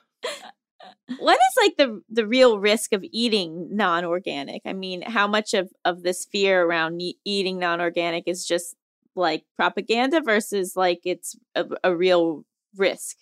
What is like the the real risk of eating non-organic? I mean, how much of, of this fear around e- eating non-organic is just like propaganda versus like it's a, a real risk?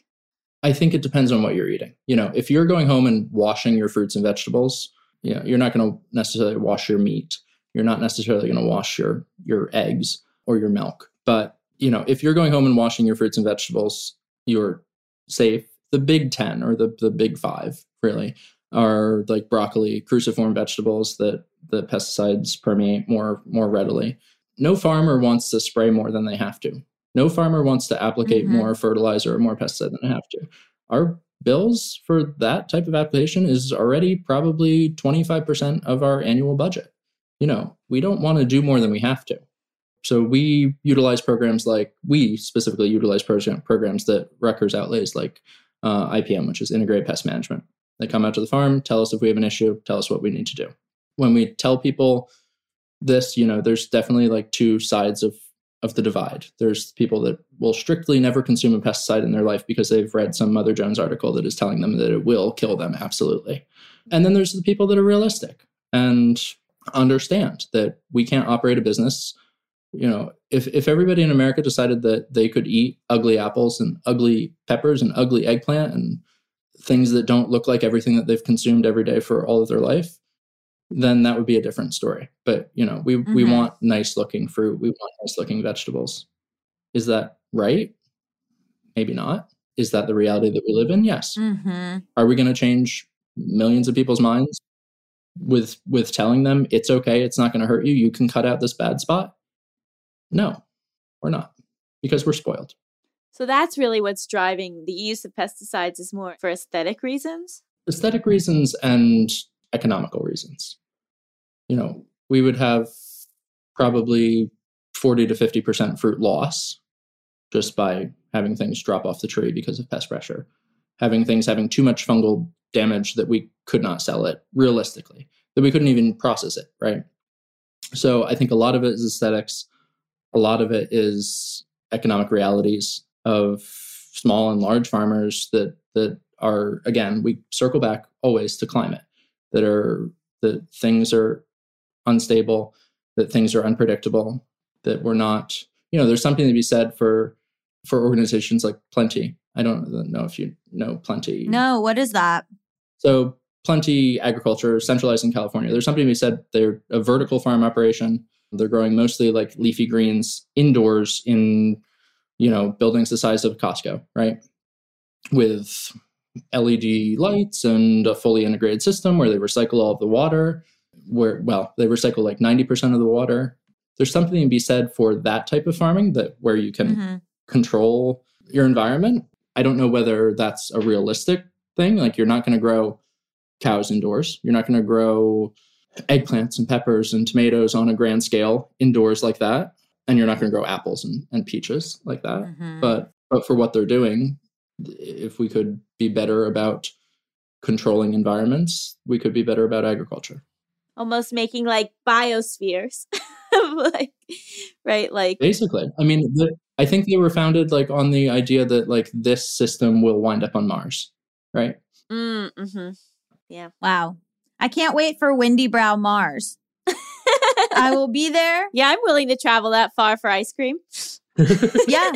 I think it depends on what you're eating. You know, if you're going home and washing your fruits and vegetables, you know, you're not going to necessarily wash your meat. You're not necessarily going to wash your your eggs or your milk. But, you know, if you're going home and washing your fruits and vegetables, you're safe. The big ten or the, the big five really are like broccoli, cruciform vegetables that the pesticides permeate more, more readily. No farmer wants to spray more than they have to. No farmer wants to applicate mm-hmm. more fertilizer or more pesticide than they have to. Our bills for that type of application is already probably twenty-five percent of our annual budget. You know, we don't want to do more than we have to. So we utilize programs like, we specifically utilize programs that Rutgers outlays like uh, I P M, which is Integrated Pest Management. They come out to the farm, tell us if we have an issue, tell us what we need to do. When we tell people this, you know, there's definitely like two sides of of the divide. There's people that will strictly never consume a pesticide in their life because they've read some Mother Jones article that is telling them that it will kill them, absolutely. And then there's the people that are realistic and understand that we can't operate a business. You know, if, if everybody in America decided that they could eat ugly apples and ugly peppers and ugly eggplant and things that don't look like everything that they've consumed every day for all of their life, then that would be a different story. But, you know, we, mm-hmm. we want nice looking fruit. We want nice looking vegetables. Is that right? Maybe not. Is that the reality that we live in? Yes. Mm-hmm. Are we going to change millions of people's minds with, with telling them it's okay, it's not going to hurt you, you can cut out this bad spot? No, we're not, because we're spoiled. So that's really what's driving the use of pesticides is more for aesthetic reasons? Aesthetic reasons and economical reasons. You know, we would have probably forty to fifty percent fruit loss just by having things drop off the tree because of pest pressure, having things having too much fungal damage that we could not sell it realistically, that we couldn't even process it, right? So I think a lot of it is aesthetics. A lot of it is economic realities of small and large farmers that that are, again, we circle back always to climate, that are that things are unstable, that things are unpredictable, that we're not, you know, there's something to be said for for organizations like Plenty. I don't know if you know Plenty. No, what is that? So Plenty Agriculture, centralized in California. There's something to be said. They're a vertical farm operation. They're growing mostly like leafy greens indoors in, you know, buildings the size of Costco, right? With L E D lights and a fully integrated system where they recycle all of the water, where, well, they recycle like ninety percent of the water. There's something to be said for that type of farming, that where you can mm-hmm. control your environment. I don't know whether that's a realistic thing. Like, you're not going to grow cows indoors. You're not going to grow eggplants and peppers and tomatoes on a grand scale indoors like that. And you're not going to grow apples and, and peaches like that. Mm-hmm. But but for what they're doing, if we could be better about controlling environments, we could be better about agriculture. Almost making like biospheres, like, right? Like, basically, I mean, the, I think they were founded like on the idea that like this system will wind up on Mars, right? Mm-hmm. Yeah. Wow. I can't wait for Windy Brow Mars. I will be there. Yeah, I'm willing to travel that far for ice cream. Yeah.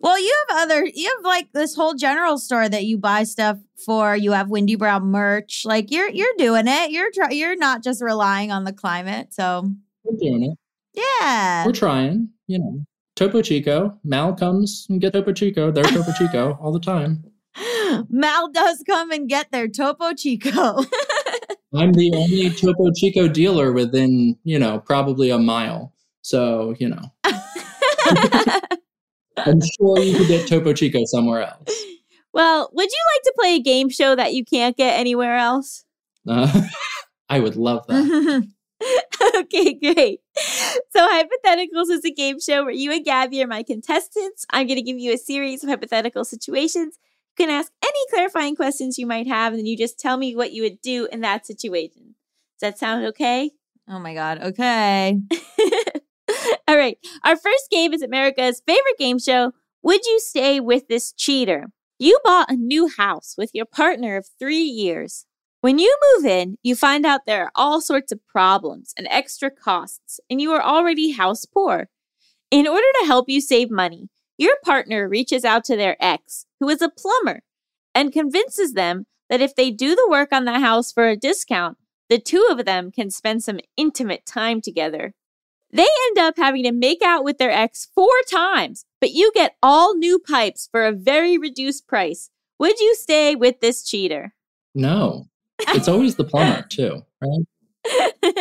Well, you have other, you have like this whole general store that you buy stuff for. You have Windy Brow merch. Like, you're you're doing it. You're try- you're not just relying on the climate. So we're doing it. Yeah, we're trying. You know, Topo Chico. Mal comes and get Topo Chico. They're Topo Chico all the time. Mal does come and get their Topo Chico. I'm the only Topo Chico dealer within, you know, probably a mile. So, you know, I'm sure you could get Topo Chico somewhere else. Well, would you like to play a game show that you can't get anywhere else? Uh, I would love that. Okay, great. So Hypotheticals is a game show where you and Gabby are my contestants. I'm going to give you a series of hypothetical situations. You can ask any clarifying questions you might have, and then you just tell me what you would do in that situation. Does that sound okay? Oh my God, okay. All right. Our first game is America's favorite game show. Would you stay with this cheater? You bought a new house with your partner of three years. When you move in, you find out there are all sorts of problems and extra costs, and you are already house poor. In order to help you save money, your partner reaches out to their ex, who is a plumber, and convinces them that if they do the work on the house for a discount, the two of them can spend some intimate time together. They end up having to make out with their ex four times, but you get all new pipes for a very reduced price. Would you stay with this cheater? No. It's always the plumber, too, right?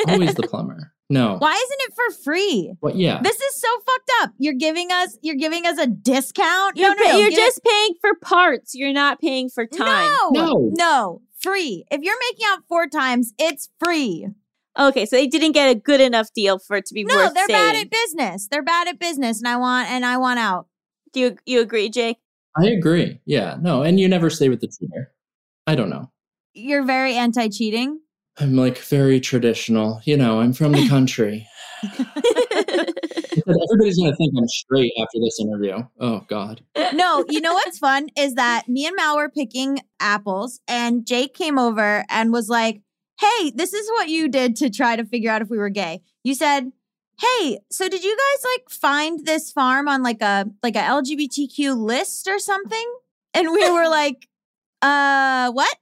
Always the plumber. No. Why isn't it for free? Well, yeah. This is so fucked up. You're giving us you're giving us a discount? You're, no, no, you're just it. paying for parts. You're not paying for time. No. No. No. Free. If you're making out four times, it's free. Okay, so they didn't get a good enough deal for it to be no, worth No, they're saying. bad at business. They're bad at business, and I want and I want out. Do you you agree, Jake? I agree. Yeah. No, and you never stay with the cheater. I don't know. You're very anti-cheating? I'm like very traditional. You know, I'm from the country. Everybody's going to think I'm straight after this interview. Oh, God. No, you know what's fun is that me and Mal were picking apples, and Jake came over and was like, hey, this is what you did to try to figure out if we were gay. You said, hey, so did you guys like find this farm on like a like a L G B T Q list or something? And we were like, uh, what?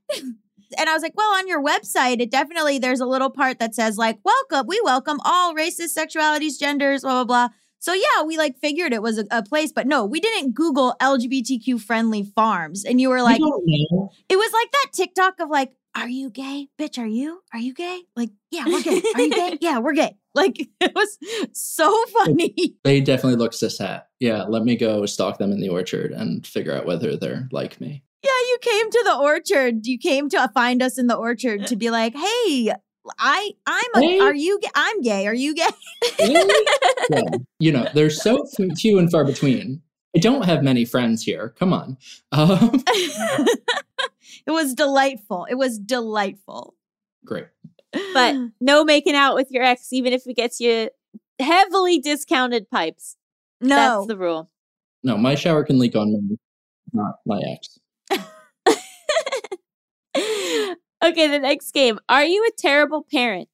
And I was like, well, on your website, it definitely, there's a little part that says like, welcome, we welcome all races, sexualities, genders, blah, blah, blah. So yeah, we like figured it was a, a place, but no, we didn't Google L G B T Q friendly farms. And you were like, it was like that TikTok of like, are you gay? Bitch, are you? Are you gay? Like, yeah, we're gay. Are you gay? Yeah, we're gay. Like, it was so funny. They definitely look cis hat. Yeah, let me go stalk them in the orchard and figure out whether they're like me. Yeah, you came to the orchard. You came to find us in the orchard to be like, hey, I, I'm a, hey. are you, I'm gay. Are you gay? Really? Yeah. You know, they're so few and far between. I don't have many friends here. Come on. Um, it was delightful. It was delightful. Great. But no making out with your ex, even if it gets you heavily discounted pipes. No. That's the rule. No, my shower can leak on me, not my ex. Okay, the next game. Are you a terrible parent?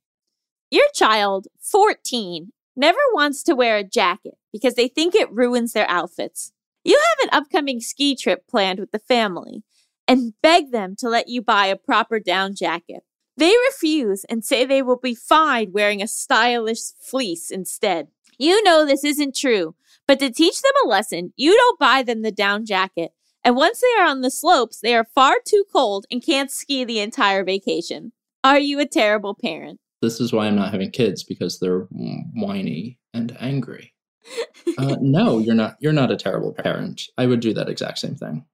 Your child, fourteen, never wants to wear a jacket because they think it ruins their outfits. You have an upcoming ski trip planned with the family and beg them to let you buy a proper down jacket. They refuse and say they will be fine wearing a stylish fleece instead. You know this isn't true, but to teach them a lesson, you don't buy them the down jacket. And once they are on the slopes, they are far too cold and can't ski the entire vacation. Are you a terrible parent? This is why I'm not having kids, because they're whiny and angry. Uh, no, you're not. You're not a terrible parent. I would do that exact same thing.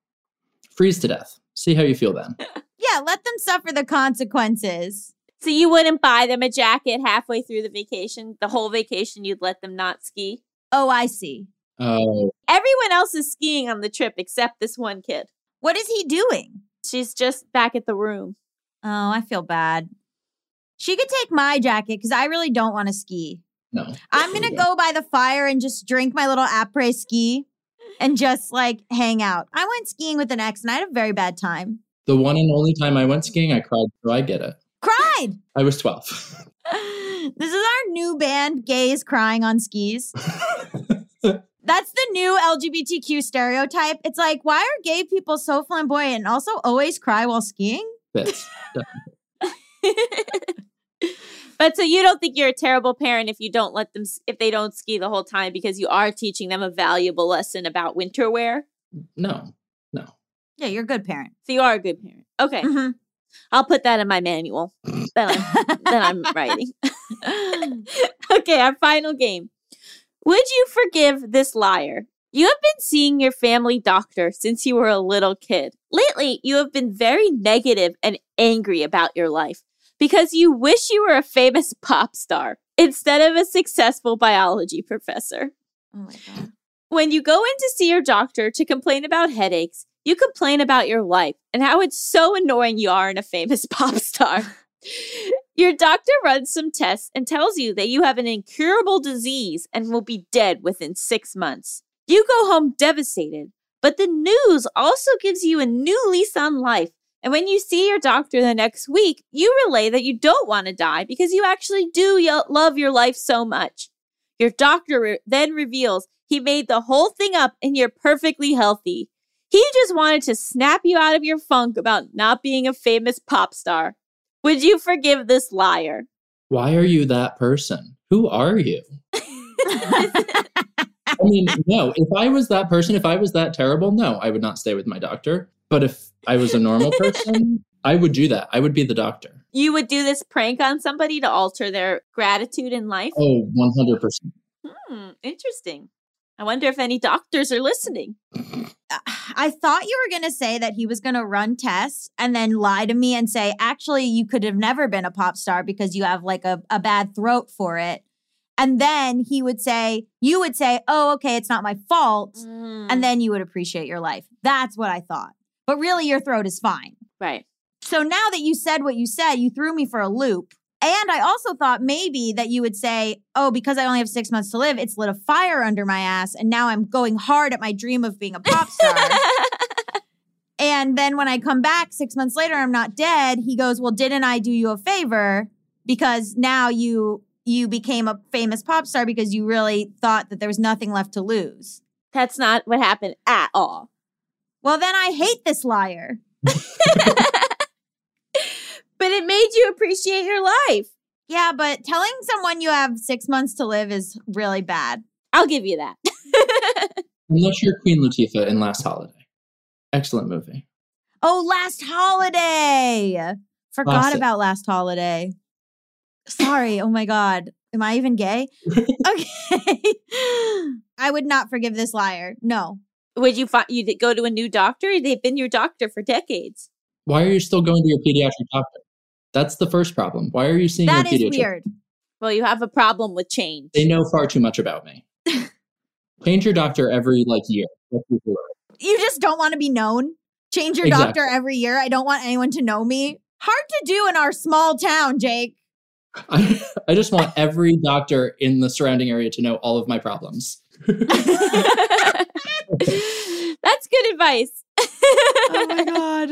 Freeze to death. See how you feel then. Yeah, let them suffer the consequences. So you wouldn't buy them a jacket halfway through the vacation? The whole vacation, you'd let them not ski? Oh, I see. Oh. Everyone else is skiing on the trip except this one kid. What is he doing? She's just back at the room. Oh, I feel bad. She could take my jacket because I really don't want to ski. No. I'm going to go by the fire and just drink my little après ski and just like hang out. I went skiing with an ex and I had a very bad time. The one and only time I went skiing, I cried, so I get it. Cried? I was twelve. This is our new band, Gays Crying on Skis. That's the new L G B T Q stereotype. It's like, why are gay people so flamboyant and also always cry while skiing? Yes. But so you don't think you're a terrible parent if you don't let them, if they don't ski the whole time, because you are teaching them a valuable lesson about winter wear? No, no. Yeah, you're a good parent. So you are a good parent. Okay. Mm-hmm. I'll put that in my manual that I'm, that I'm writing. Okay, our final game. Would you forgive this liar? You have been seeing your family doctor since you were a little kid. Lately, you have been very negative and angry about your life because you wish you were a famous pop star instead of a successful biology professor. Oh my God. When you go in to see your doctor to complain about headaches, You complain about your life and how it's so annoying you aren't a famous pop star. Your doctor runs some tests and tells you that you have an incurable disease and will be dead within six months. You go home devastated, but the news also gives you a new lease on life. And when you see your doctor the next week, you relay that you don't want to die because you actually do love your life so much. Your doctor re- then reveals he made the whole thing up and you're perfectly healthy. He just wanted to snap you out of your funk about not being a famous pop star. Would you forgive this liar? Why are you that person? Who are you? I mean, no, if I was that person, if I was that terrible, no, I would not stay with my doctor. But if I was a normal person, I would do that. I would be the doctor. You would do this prank on somebody to alter their gratitude in life? Oh, one hundred percent. Hmm, interesting. I wonder if any doctors are listening. I thought you were going to say that he was going to run tests and then lie to me and say, actually, you could have never been a pop star because you have like a, a bad throat for it. And then he would say, you would say, oh, okay, it's not my fault. Mm. And then you would appreciate your life. That's what I thought. But really, your throat is fine. Right. So now that you said what you said, you threw me for a loop. And I also thought maybe that you would say, oh, because I only have six months to live, it's lit a fire under my ass. And now I'm going hard at my dream of being a pop star. And then when I come back six months later, I'm not dead. He goes, well, didn't I do you a favor? Because now you you became a famous pop star because you really thought that there was nothing left to lose. That's not what happened at all. Well, then I hate this liar. But it made you appreciate your life. Yeah, but telling someone you have six months to live is really bad. I'll give you that. Unless you're Queen Latifah in Last Holiday. Excellent movie. Oh, Last Holiday. Forgot Classic. About Last Holiday. Sorry. Oh, my God. Am I even gay? Okay. I would not forgive this liar. No. Would you find you go to a new doctor? They've been your doctor for decades. Why are you still going to your pediatric doctor? That's the first problem. Why are you seeing that your pediatric? That is weird. Well, you have a problem with change. They know far too much about me. Change your doctor every like year. You just don't want to be known. Change your exactly. doctor every year. I don't want anyone to know me. Hard to do in our small town, Jake. I, I just want every doctor in the surrounding area to know all of my problems. That's good advice. Oh my God.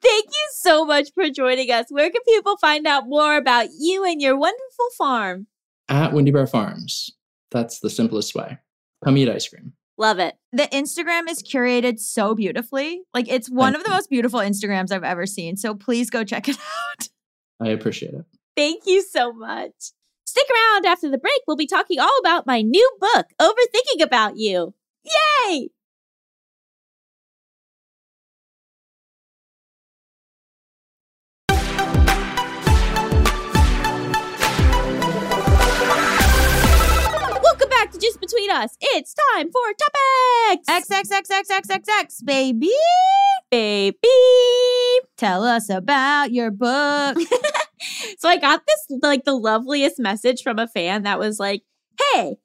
Thank you so much for joining us. Where can people find out more about you and your wonderful farm? At Windy Brow Farms. That's the simplest way. Come eat ice cream. Love it. The Instagram is curated so beautifully. Like, it's one Thank of the you. most beautiful Instagrams I've ever seen. So please go check it out. I appreciate it. Thank you so much. Stick around after the break. We'll be talking all about my new book, Overthinking About You. Yay! Just between us, it's time for topics. XXXXXXX, baby, baby. Tell us about your book. So I got this like the loveliest message from a fan that was like, "Hey,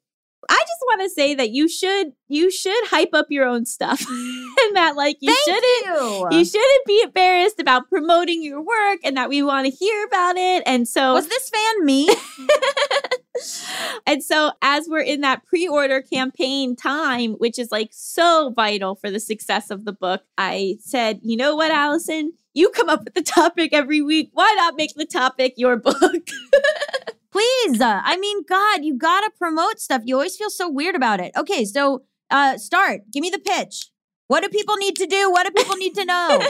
I just want to say that you should you should hype up your own stuff, and that like you Thank shouldn't you. you shouldn't be embarrassed about promoting your work, and that we want to hear about it." And so, was this fan me? And so as we're in that pre-order campaign time, which is like so vital for the success of the book, I said, you know what, Allison, you come up with the topic every week. Why not make the topic your book? Please. Uh, I mean, God, you got to promote stuff. You always feel so weird about it. Okay, so uh, start. Give me the pitch. What do people need to do? What do people need to know?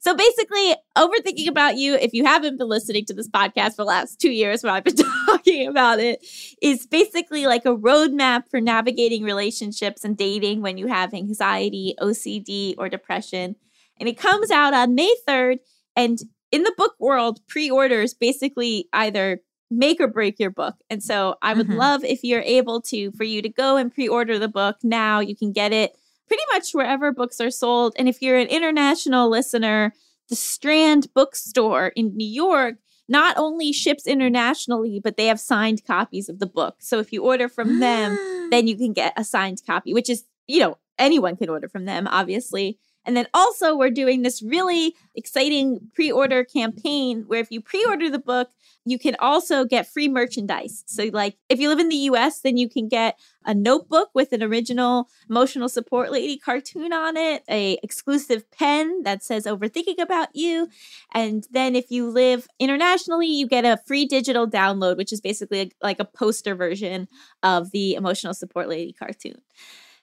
So basically, Overthinking About You, if you haven't been listening to this podcast for the last two years when I've been talking about it, is basically like a roadmap for navigating relationships and dating when you have anxiety, O C D, or depression. And it comes out on May third. And in the book world, pre-orders basically either make or break your book. And so I would mm-hmm. love if you're able to, for you to go and pre-order the book now. You can get it pretty much wherever books are sold. And if you're an international listener, the Strand Bookstore in New York not only ships internationally, but they have signed copies of the book. So if you order from them, then you can get a signed copy, which is, you know, anyone can order from them, obviously. And then also we're doing this really exciting pre-order campaign where if you pre-order the book, you can also get free merchandise. So like if you live in the U S, then you can get a notebook with an original emotional support lady cartoon on it, a exclusive pen that says Overthinking About You. And then if you live internationally, you get a free digital download, which is basically a, like a poster version of the emotional support lady cartoon.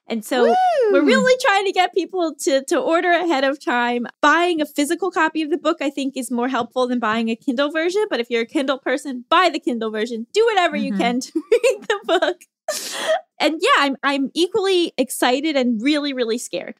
And so Woo! We're really trying to get people to to order ahead of time. Buying a physical copy of the book, I think, is more helpful than buying a Kindle version. But if you're a Kindle person, buy the Kindle version. Do whatever mm-hmm. you can to read the book. And yeah, I'm I'm equally excited and really, really scared.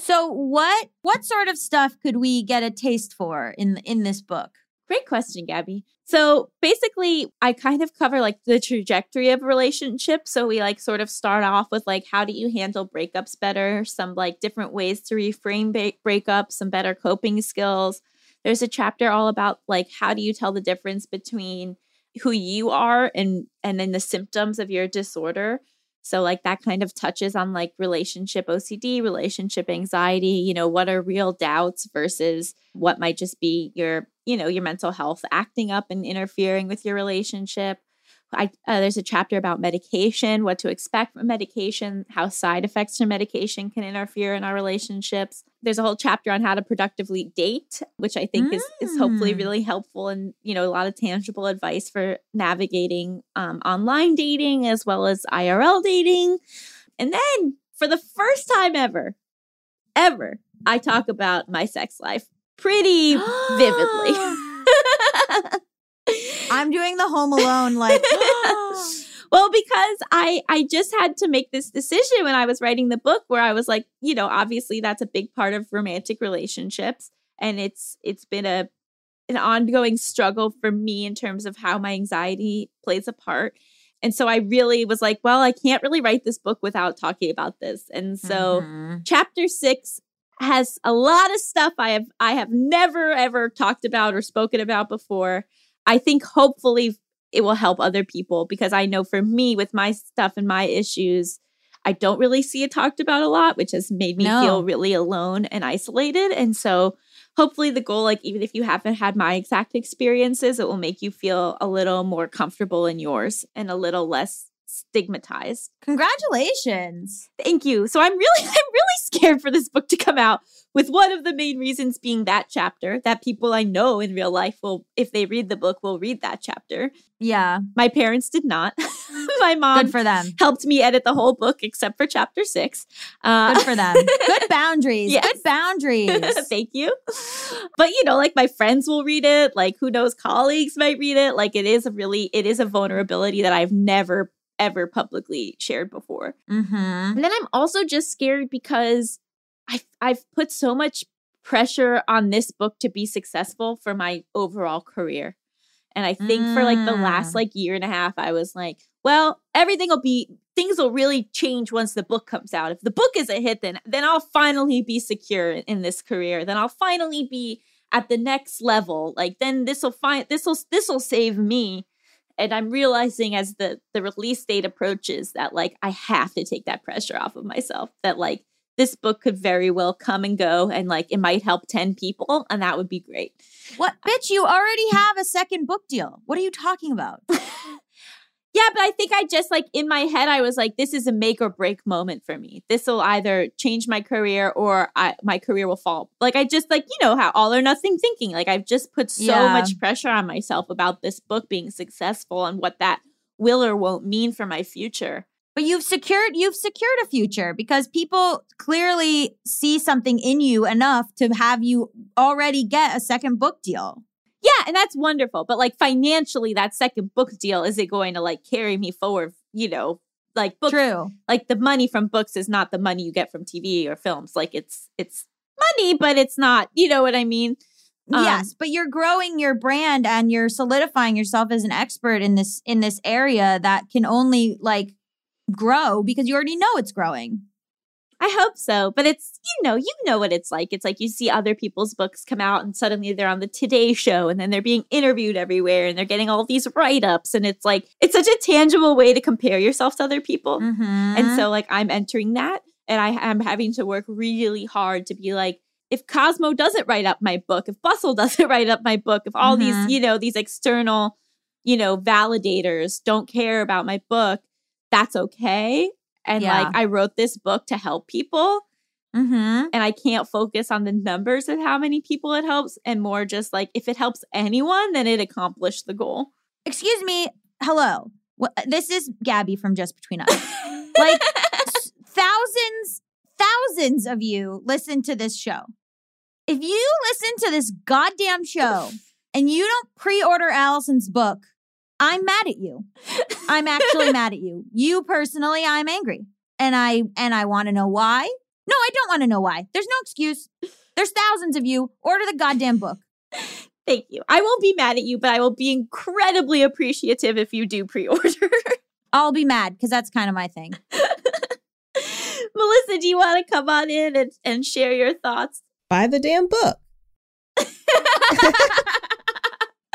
So what what sort of stuff could we get a taste for in in this book? Great question, Gabby. So basically, I kind of cover like the trajectory of a relationship. So we like sort of start off with like, how do you handle breakups better? Some like different ways to reframe ba- breakups, some better coping skills. There's a chapter all about like, how do you tell the difference between who you are and and then the symptoms of your disorder? So like that kind of touches on like relationship O C D, relationship anxiety, you know, what are real doubts versus what might just be your, you know, your mental health acting up and interfering with your relationship. I, uh, there's a chapter about medication, what to expect from medication, how side effects from medication can interfere in our relationships. There's a whole chapter on how to productively date, which I think mm. is, is hopefully really helpful and, you know, a lot of tangible advice for navigating um, online dating as well as I R L dating. And then for the first time ever, ever, I talk about my sex life pretty vividly. I'm doing the Home Alone like. Well, because I, I just had to make this decision when I was writing the book where I was like, you know, obviously that's a big part of romantic relationships. And it's it's been a an ongoing struggle for me in terms of how my anxiety plays a part. And so I really was like, well, I can't really write this book without talking about this. And so mm-hmm. chapter six has a lot of stuff I have I have never, ever talked about or spoken about before. I think hopefully it will help other people because I know for me with my stuff and my issues, I don't really see it talked about a lot, which has made me no. feel really alone and isolated. And so hopefully the goal, like even if you haven't had my exact experiences, it will make you feel a little more comfortable in yours and a little less stigmatized. Congratulations. Thank you. So I'm really, I'm really scared for this book to come out, with one of the main reasons being that chapter, that people I know in real life will, if they read the book, will read that chapter. Yeah. My parents did not. My mom Good for them. helped me edit the whole book except for chapter six. Uh, Good for them. Good boundaries. Yes. Good boundaries. Thank you. But, you know, like my friends will read it. Like, who knows, colleagues might read it. Like, it is a really, it is a vulnerability that I've never, ever publicly shared before. Mm-hmm. And then I'm also just scared because I've, I've put so much pressure on this book to be successful for my overall career. And I think mm. for like the last like year and a half, I was like, well, everything will be, things will really change once the book comes out. If the book is a hit, then, then I'll finally be secure in this career. Then I'll finally be at the next level. Like then this will find, this will, this will save me. And I'm realizing as the, the release date approaches that like, I have to take that pressure off of myself, that like, this book could very well come and go and like it might help ten people and that would be great. What? Bitch, you already have a second book deal. What are you talking about? Yeah, but I think I just like in my head, I was like, this is a make or break moment for me. This will either change my career or I, my career will fall. Like I just like, you know, how all or nothing thinking. Like I've just put so yeah. much pressure on myself about this book being successful and what that will or won't mean for my future. But you've secured you've secured a future because people clearly see something in you enough to have you already get a second book deal. Yeah, and that's wonderful. But like financially, that second book deal, is it going to like carry me forward, you know, like books. True. Like the money from books is not the money you get from T V or films. Like it's it's money, but it's not, you know what I mean? Um, yes, but you're growing your brand and you're solidifying yourself as an expert in this in this area that can only like grow because you already know it's growing. I hope so. But it's, you know, you know what it's like. It's like you see other people's books come out and suddenly they're on the Today Show and then they're being interviewed everywhere and they're getting all these write-ups. And it's like, it's such a tangible way to compare yourself to other people. Mm-hmm. And so like I'm entering that And I am having to work really hard to be like, if Cosmo doesn't write up my book, if Bustle doesn't write up my book, if all mm-hmm. these, you know, these external, you know, validators don't care about my book, that's okay. And yeah. like, I wrote this book to help people. Mm-hmm. And I can't focus on the numbers of how many people it helps, and more just like, if it helps anyone, then it accomplished the goal. Excuse me. Hello. Well, this is Gabby from Just Between Us. Like thousands, thousands of you listen to this show. If you listen to this goddamn show and you don't pre-order Allison's book, I'm mad at you. I'm actually mad at you. You personally, I'm angry. And I and I want to know why. No, I don't want to know why. There's no excuse. There's thousands of you. Order the goddamn book. Thank you. I won't be mad at you, but I will be incredibly appreciative if you do pre-order. I'll be mad because that's kind of my thing. Melisa, do you want to come on in and, and share your thoughts? Buy the damn book.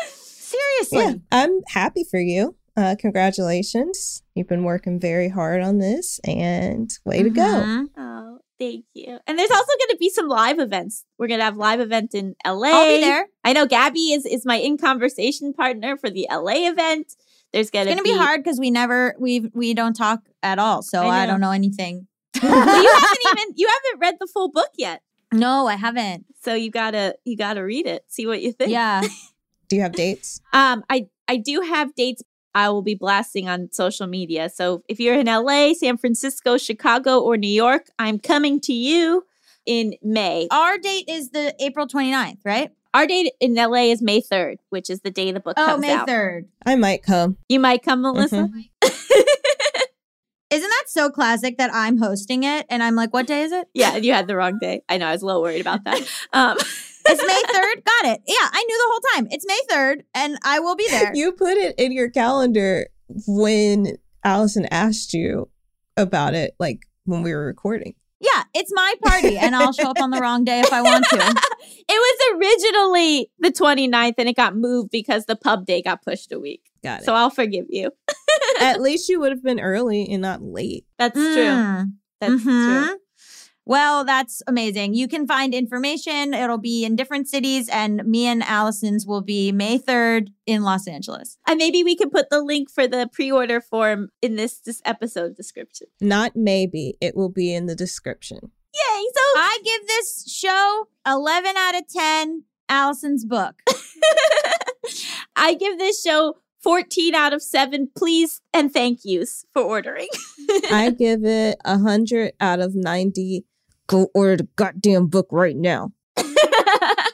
Seriously. Yeah, I'm happy for you. Uh, congratulations. You've been working very hard on this, and way to mm-hmm. go. Oh, thank you. And there's also going to be some live events. We're going to have live event in L A. I'll be there. I know Gabby is, is my in-conversation partner for the L A event. There's going to be... It's going to be hard because we never, we we don't talk at all, so I, I don't know anything. Well, you haven't even, you haven't read the full book yet. No, I haven't. So you gotta, you gotta read it. See what you think. Yeah. Do you have dates? Um, I, I do have dates. I will be blasting on social media. So if you're in L A, San Francisco, Chicago, or New York, I'm coming to you in May. Our date is the April twenty-ninth, right? Our date in L A is May third, which is the day the book oh, comes May out. Oh, May third. I might come. You might come, Melissa? Mm-hmm. Isn't that so classic that I'm hosting it and I'm like, what day is it? Yeah, you had the wrong day. I know, I was a little worried about that. Um It's May third. Got it. Yeah, I knew the whole time. It's May third, and I will be there. You put it in your calendar when Allison asked you about it, like when we were recording. Yeah, it's my party, and I'll show up on the wrong day if I want to. It was originally the twenty-ninth, and it got moved because the pub day got pushed a week. Got it. So I'll forgive you. At least you would have been early and not late. That's mm. true. That's mm-hmm. true. Well, that's amazing. You can find information. It'll be in different cities, and me and Allison's will be May third in Los Angeles. And maybe we can put the link for the pre-order form in this, this episode description. Not maybe. It will be in the description. Yay. So I give this show eleven out of ten Allison's book. I give this show fourteen out of seven please and thank yous for ordering. I give it one hundred out of ninety Go order the goddamn book right now.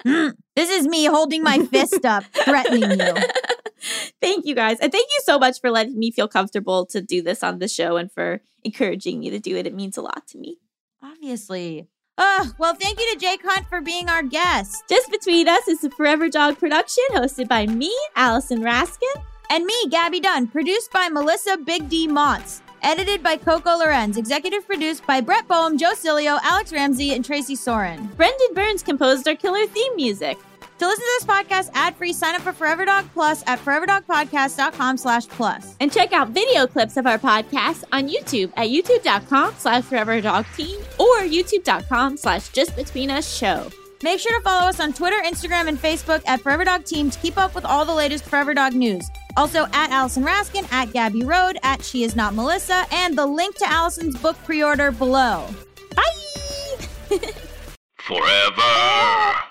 This is me holding my fist up, threatening you. Thank you guys. And thank you so much for letting me feel comfortable to do this on the show and for encouraging me to do it. It means a lot to me. Obviously. Oh, well, thank you to Jake Hunt for being our guest. Just Between Us is a Forever Dog production hosted by me, Allison Raskin. And me, Gabby Dunn. Produced by Melisa Big D. Monts. Edited by Coco Lorenz. Executive produced by Brett Boham, Joe Cilio, Alex Ramsey, and Tracy Soren. Brendan Burns composed our killer theme music. To listen to this podcast ad-free, sign up for Forever Dog Plus at foreverdogpodcast.com slash plus. And check out video clips of our podcast on YouTube at youtube.com slash foreverdogteam or youtube.com slash justbetweenusshow. Make sure to follow us on Twitter, Instagram, and Facebook at Forever Dog Team to keep up with all the latest Forever Dog news. Also at Allison Raskin, at Gabby Road, at She Is Not Melissa, and the link to Allison's book pre-order below. Bye! Forever!